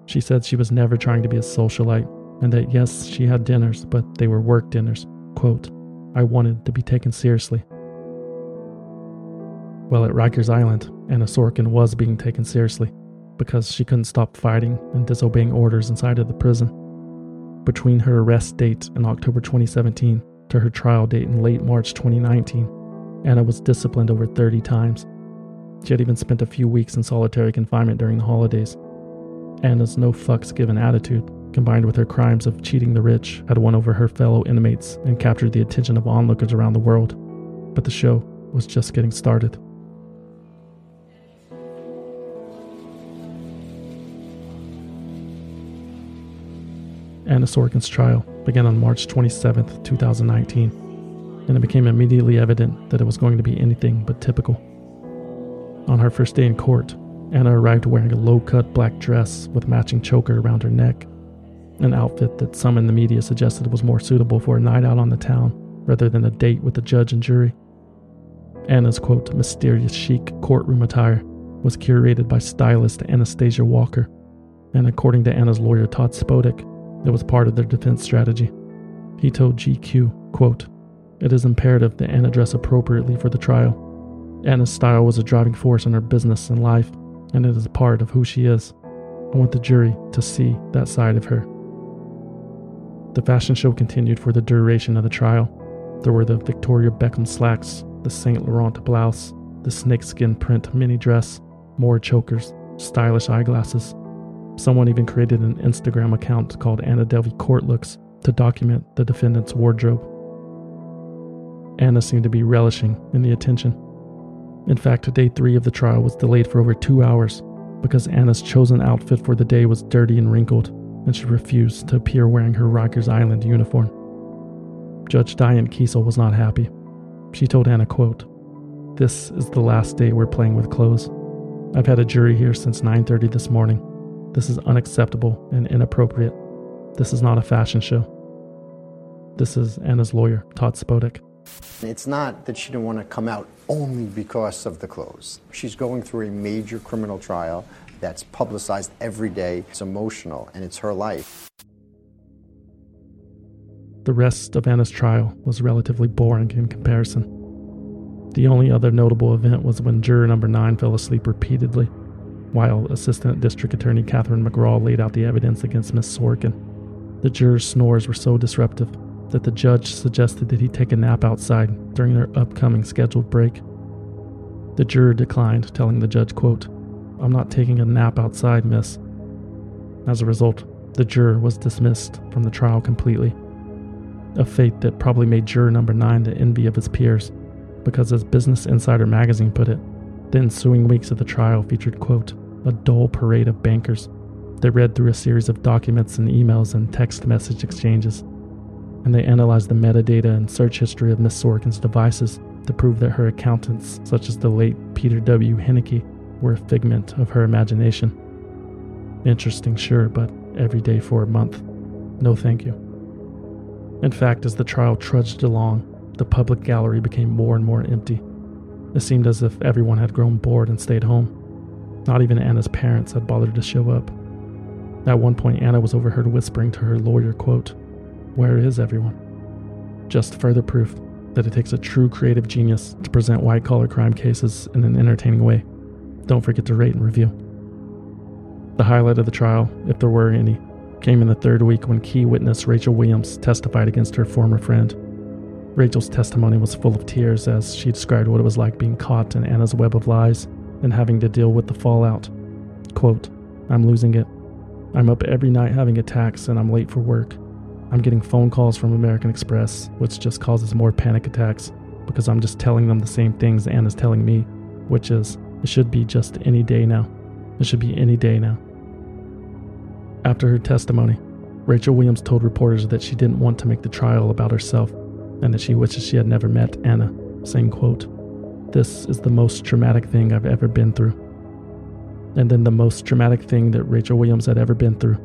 She said she was never trying to be a socialite, and that yes, she had dinners, but they were work dinners. Quote, I wanted to be taken seriously. Well, at Rikers Island, Anna Sorokin was being taken seriously, because she couldn't stop fighting and disobeying orders inside of the prison. Between her arrest date in October 2017 to her trial date in late March 2019, Anna was disciplined over 30 times. She had even spent a few weeks in solitary confinement during the holidays. Anna's no-fucks-given attitude, combined with her crimes of cheating the rich, had won over her fellow inmates and captured the attention of onlookers around the world. But the show was just getting started. Anna Sorokin's trial began on March 27, 2019, and it became immediately evident that it was going to be anything but typical. On her first day in court, Anna arrived wearing a low-cut black dress with matching choker around her neck, an outfit that some in the media suggested was more suitable for a night out on the town rather than a date with the judge and jury. Anna's, quote, mysterious chic courtroom attire was curated by stylist Anastasia Walker, and according to Anna's lawyer Todd Spodek, it was part of their defense strategy. He told GQ, quote, it is imperative that Anna dress appropriately for the trial. Anna's style was a driving force in her business and life, and it is a part of who she is. I want the jury to see that side of her. The fashion show continued for the duration of the trial. There were the Victoria Beckham slacks, the Saint Laurent blouse, the snakeskin print mini dress, more chokers, stylish eyeglasses. Someone even created an Instagram account called Anna Delvey Court Looks to document the defendant's wardrobe. Anna seemed to be relishing in the attention. In fact, day 3 of the trial was delayed for over 2 hours because Anna's chosen outfit for the day was dirty and wrinkled, and she refused to appear wearing her Rikers Island uniform. Judge Diane Kiesel was not happy. She told Anna, quote, "This is the last day we're playing with clothes. I've had a jury here since 9:30 this morning. This is unacceptable and inappropriate. This is not a fashion show." This is Anna's lawyer, Todd Spodek. It's not that she didn't want to come out only because of the clothes. She's going through a major criminal trial that's publicized every day. It's emotional, and it's her life. The rest of Anna's trial was relatively boring in comparison. The only other notable event was when juror number 9 fell asleep repeatedly, while Assistant District Attorney Catherine McGraw laid out the evidence against Miss Sorkin. The jurors' snores were so disruptive that the judge suggested that he take a nap outside during their upcoming scheduled break. The juror declined, telling the judge, quote, "I'm not taking a nap outside, miss." As a result, the juror was dismissed from the trial completely, a fate that probably made juror number 9 the envy of his peers, because as Business Insider magazine put it, the ensuing weeks of the trial featured, quote, "a dull parade of bankers." They read through a series of documents and emails and text message exchanges, and they analyzed the metadata and search history of Miss Sorkin's devices to prove that her accountants, such as the late Peter W. Henneke, were a figment of her imagination. Interesting, sure, but every day for a month. No thank you. In fact, as the trial trudged along, the public gallery became more and more empty. It seemed as if everyone had grown bored and stayed home. Not even Anna's parents had bothered to show up. At one point, Anna was overheard whispering to her lawyer, quote, "Where is everyone?" Just further proof that it takes a true creative genius to present white-collar crime cases in an entertaining way. Don't forget to rate and review. The highlight of the trial, if there were any, came in the third week when key witness Rachel Williams testified against her former friend. Rachel's testimony was full of tears as she described what it was like being caught in Anna's web of lies and having to deal with the fallout. Quote, "I'm losing it. I'm up every night having attacks and I'm late for work. I'm getting phone calls from American Express, which just causes more panic attacks because I'm just telling them the same things Anna's telling me, which is, it should be just any day now. It should be any day now." After her testimony, Rachel Williams told reporters that she didn't want to make the trial about herself and that she wishes she had never met Anna, saying, quote, "This is the most traumatic thing I've ever been through." And then the most traumatic thing that Rachel Williams had ever been through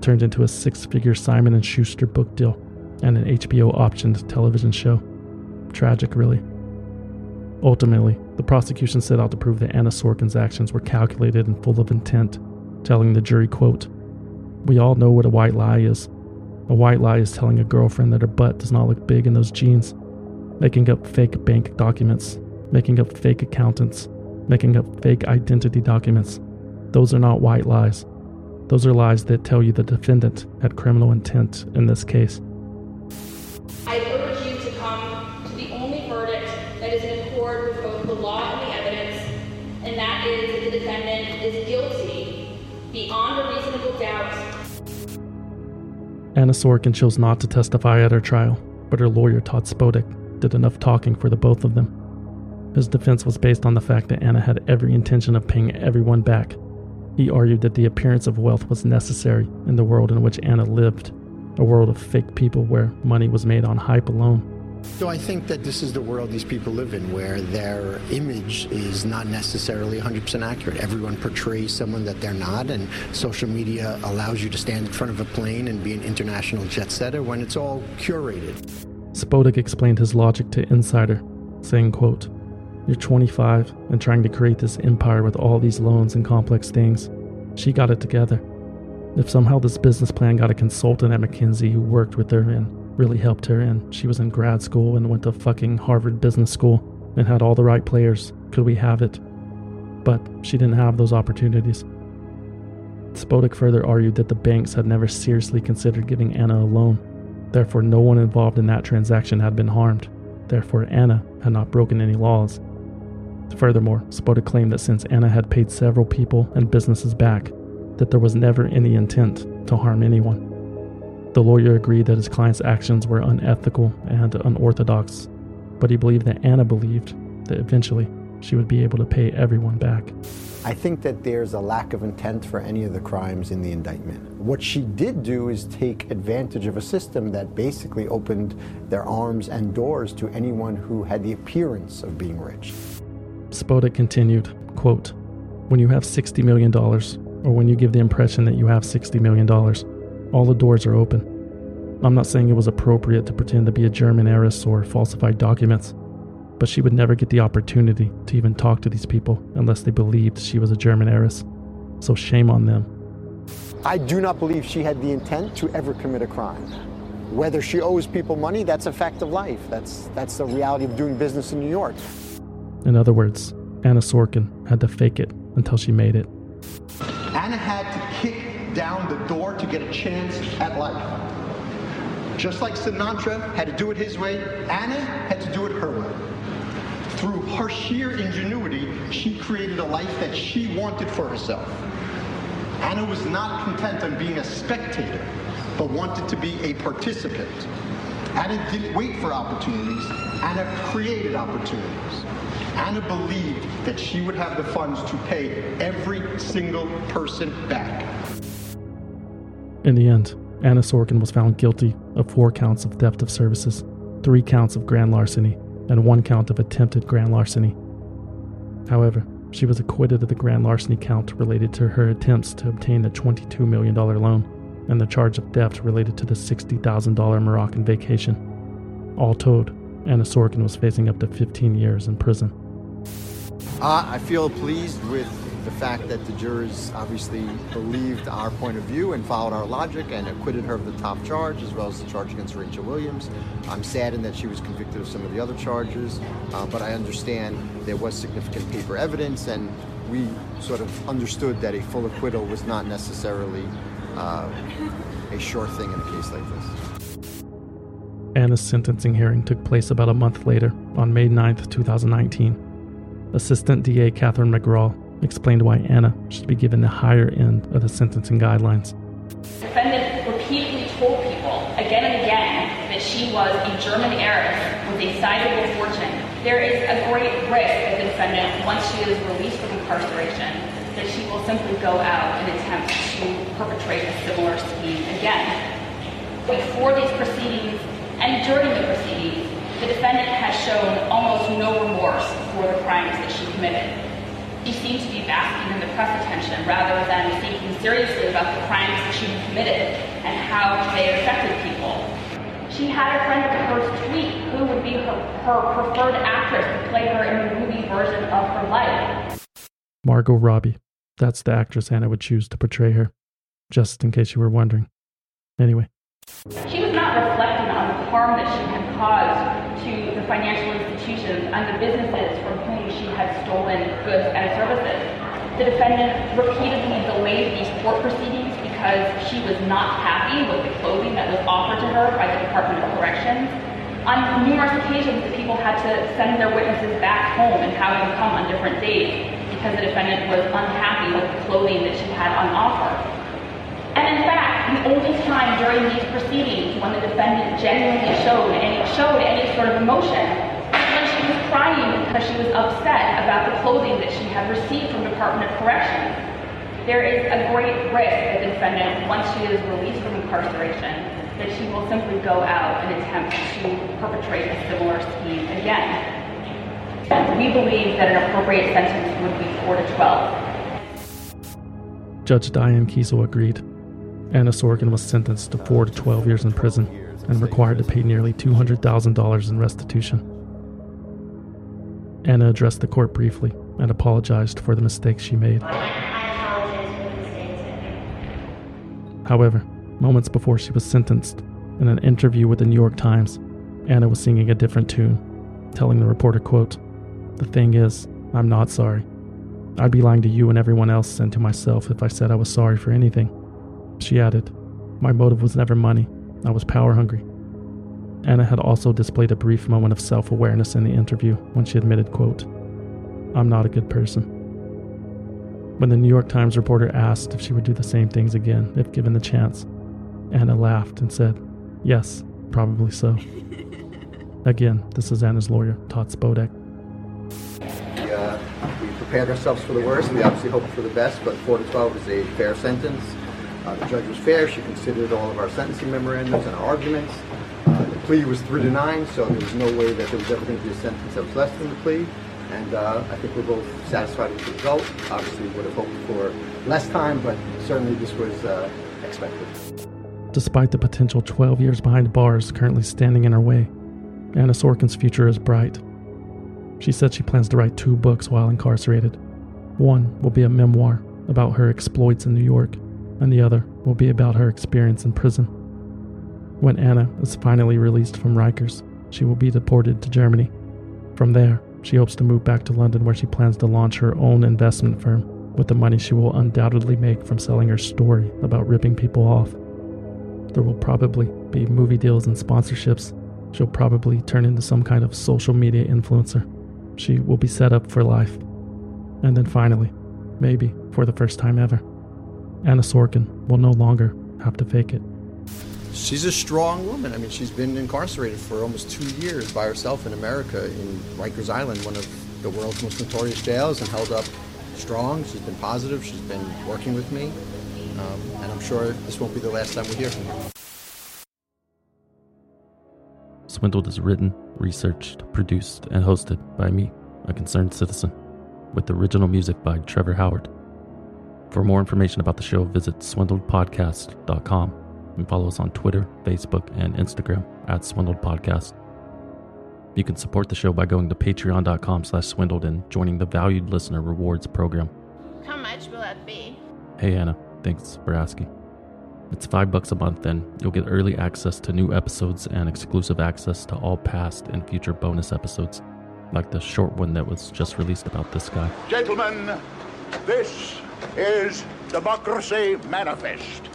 turned into a 6-figure Simon & Schuster book deal and an HBO-optioned television show. Tragic, really. Ultimately, the prosecution set out to prove that Anna Sorkin's actions were calculated and full of intent, telling the jury, quote, "We all know what a white lie is. A white lie is telling a girlfriend that her butt does not look big in those jeans, making up fake bank documents, making up fake accountants, making up fake identity documents. Those are not white lies. Those are lies that tell you the defendant had criminal intent in this case. I urge you to come to the only verdict that is in accord with both the law and the evidence, and that is that the defendant is guilty beyond a reasonable doubt." Anna Sorkin chose not to testify at her trial, but her lawyer, Todd Spodek, did enough talking for the both of them. His defense was based on the fact that Anna had every intention of paying everyone back. He argued that the appearance of wealth was necessary in the world in which Anna lived, a world of fake people where money was made on hype alone. So I think that this is the world these people live in, where their image is not necessarily 100% accurate. Everyone portrays someone that they're not, and social media allows you to stand in front of a plane and be an international jet setter when it's all curated. Spodek explained his logic to Insider, saying, quote, "You're 25 and trying to create this empire with all these loans and complex things. She got it together. If somehow this business plan got a consultant at McKinsey who worked with her and really helped her, and she was in grad school and went to fucking Harvard Business School and had all the right players, could we have it? But she didn't have those opportunities." Spodek further argued that the banks had never seriously considered giving Anna a loan. Therefore, no one involved in that transaction had been harmed. Therefore, Anna had not broken any laws. Furthermore, Spodek claimed that since Anna had paid several people and businesses back, that there was never any intent to harm anyone. The lawyer agreed that his client's actions were unethical and unorthodox, but he believed that Anna believed that eventually she would be able to pay everyone back. I think that there's a lack of intent for any of the crimes in the indictment. What she did do is take advantage of a system that basically opened their arms and doors to anyone who had the appearance of being rich. Spodek continued, quote, "When you have $60 million, or when you give the impression that you have $60 million, all the doors are open. I'm not saying it was appropriate to pretend to be a German heiress or falsify documents, but she would never get the opportunity to even talk to these people unless they believed she was a German heiress. So shame on them." I do not believe she had the intent to ever commit a crime. Whether she owes people money, that's a fact of life. That's the reality of doing business in New York. In other words, Anna Sorokin had to fake it until she made it. Anna had to kick down the door to get a chance at life. Just like Sinatra had to do it his way, Anna had to do it her way. Through her sheer ingenuity, she created a life that she wanted for herself. Anna was not content on being a spectator, but wanted to be a participant. Anna didn't wait for opportunities. Anna created opportunities. Anna believed that she would have the funds to pay every single person back. In the end, Anna Sorokin was found guilty of 4 counts of theft of services, 3 counts of grand larceny, and 1 count of attempted grand larceny. However, she was acquitted of the grand larceny count related to her attempts to obtain a $22 million loan and the charge of theft related to the $60,000 Moroccan vacation. All told, Anna Sorokin was facing up to 15 years in prison. I feel pleased with the fact that the jurors obviously believed our point of view and followed our logic and acquitted her of the top charge as well as the charge against Rachel Williams. I'm saddened that she was convicted of some of the other charges, but I understand there was significant paper evidence, and we sort of understood that a full acquittal was not necessarily a sure thing in a case like this. Anna's sentencing hearing took place about a month later on May 9th, 2019. Assistant DA Catherine McGraw explained why Anna should be given the higher end of the sentencing guidelines. The defendant repeatedly told people again and again that she was a German heiress with a sizable fortune. There is a great risk that the defendant, once she is released from incarceration, that she will simply go out and attempt to perpetrate a similar scheme again. Before these proceedings and during the proceedings, the defendant has shown almost no remorse for the crimes that she committed. She seemed to be basking in the press attention rather than thinking seriously about the crimes that she had committed and how they affected people. She had a friend of hers tweet who would be her preferred actress to play her in the movie version of her life. Margot Robbie. That's the actress Anna would choose to portray her, just in case you were wondering. Anyway. She was not reflecting on the harm that she had caused to the financial institutions and the businesses from whom she had stolen goods and services. The defendant repeatedly delayed these court proceedings because she was not happy with the clothing that was offered to her by the Department of Corrections. On numerous occasions, the people had to send their witnesses back home and have them come on different days because the defendant was unhappy with the clothing that she had on offer. And in fact, the only time during these proceedings when the defendant genuinely showed any sort of emotion was when she was crying because she was upset about the clothing that she had received from the Department of Corrections. There is a great risk that the defendant, once she is released from incarceration, that she will simply go out and attempt to perpetrate a similar scheme again. We believe that an appropriate sentence would be 4 to 12. Judge Diane Kiesel agreed. Anna Sorokin was sentenced to 4 to 12 years in prison and required to pay nearly $200,000 in restitution. Anna addressed the court briefly and apologized for the mistakes she made. However, moments before she was sentenced, in an interview with the New York Times, Anna was singing a different tune, telling the reporter, quote, "The thing is, I'm not sorry. I'd be lying to you and everyone else and to myself if I said I was sorry for anything." She added, "My motive was never money. I was power hungry." Anna had also displayed a brief moment of self-awareness in the interview when she admitted, quote, "I'm not a good person." When the New York Times reporter asked if she would do the same things again if given the chance, Anna laughed and said, "Yes, probably so." Again, this is Anna's lawyer, Todd Spodek. We prepared ourselves for the worst. We obviously hoped for the best, but 4 to 12 is a fair sentence. The judge was fair. She considered all of our sentencing memorandums and our arguments. The plea was 3 to 9, so there was no way that there was ever going to be a sentence that was less than the plea. And I think we're both satisfied with the result. Obviously, would have hoped for less time, but certainly this was expected. Despite the potential 12 years behind bars currently standing in her way, Anna Sorkin's future is bright. She said she plans to write 2 books while incarcerated. One will be a memoir about her exploits in New York, and the other will be about her experience in prison. When Anna is finally released from Rikers, she will be deported to Germany. From there, she hopes to move back to London, where she plans to launch her own investment firm with the money she will undoubtedly make from selling her story about ripping people off. There will probably be movie deals and sponsorships. She'll probably turn into some kind of social media influencer. She will be set up for life. And then finally, maybe for the first time ever, Anna Sorkin will no longer have to fake it. She's a strong woman. I mean, she's been incarcerated for almost 2 years by herself in America, in Rikers Island, one of the world's most notorious jails, and held up strong. She's been positive. She's been working with me. And I'm sure this won't be the last time we hear from her. Swindled is written, researched, produced, and hosted by me, a concerned citizen, with original music by Trevor Howard. For more information about the show, visit swindledpodcast.com and follow us on Twitter, Facebook, and Instagram @swindledpodcast. You can support the show by going to patreon.com/swindled and joining the Valued Listener Rewards Program. How much will that be? Hey, Anna, thanks for asking. It's $5 a month, and you'll get early access to new episodes and exclusive access to all past and future bonus episodes, like the short one that was just released about this guy. Gentlemen, this is Democracy Manifest.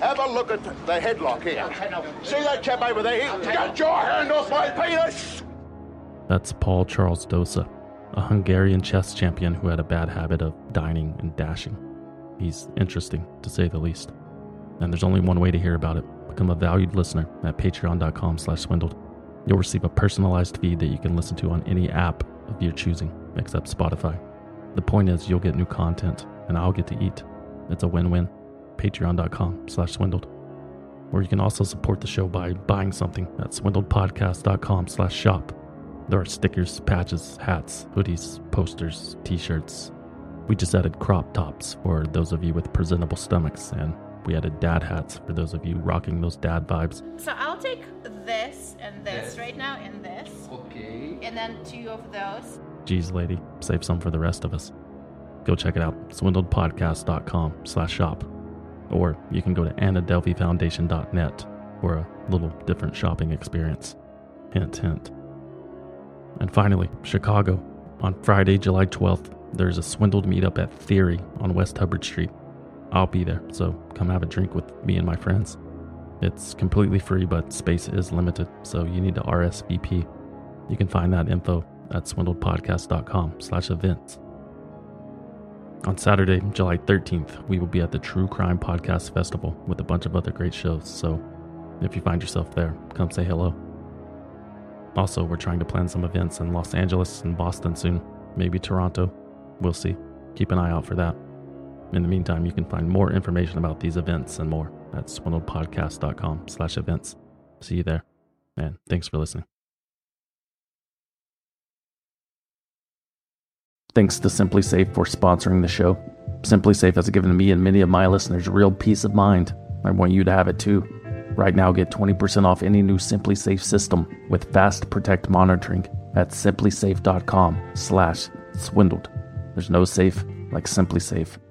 Have a look at the headlock here. See that chap over there? Get your hand off my penis! That's Paul Charles Dosa, a Hungarian chess champion who had a bad habit of dining and dashing. He's interesting, to say the least. And there's only one way to hear about it. Become a valued listener at patreon.com/swindled. You'll receive a personalized feed that you can listen to on any app of your choosing, except Spotify. The point is, you'll get new content, and I'll get to eat. It's a win-win. Patreon.com/swindled. Or you can also support the show by buying something at swindledpodcast.com/shop. There are stickers, patches, hats, hoodies, posters, t-shirts. We just added crop tops for those of you with presentable stomachs, and we added dad hats for those of you rocking those dad vibes. So I'll take this and this right now and this. Okay. And then 2 of those. Geez, lady, save some for the rest of us. Go check it out, swindledpodcast.com/shop. Or you can go to annadelveyfoundation.net for a little different shopping experience. Hint, hint. And finally, Chicago. On Friday, July 12th, there's a Swindled meetup at Theory on West Hubbard Street. I'll be there, so come have a drink with me and my friends. It's completely free, but space is limited, so you need to RSVP. You can find that info at swindledpodcast.com/events. On Saturday, July 13th, we will be at the True Crime Podcast Festival with a bunch of other great shows, so if you find yourself there, come say hello. Also, we're trying to plan some events in Los Angeles and Boston soon, maybe Toronto. We'll see. Keep an eye out for that. In the meantime, you can find more information about these events and more at swindledpodcast.com/events. See you there, and thanks for listening. Thanks to Simply Safe for sponsoring the show. Simply Safe has given me and many of my listeners real peace of mind. I want you to have it too. Right now, get 20% off any new Simply Safe system with Fast Protect monitoring at simplysafe.com/swindled. There's no safe like Simply Safe.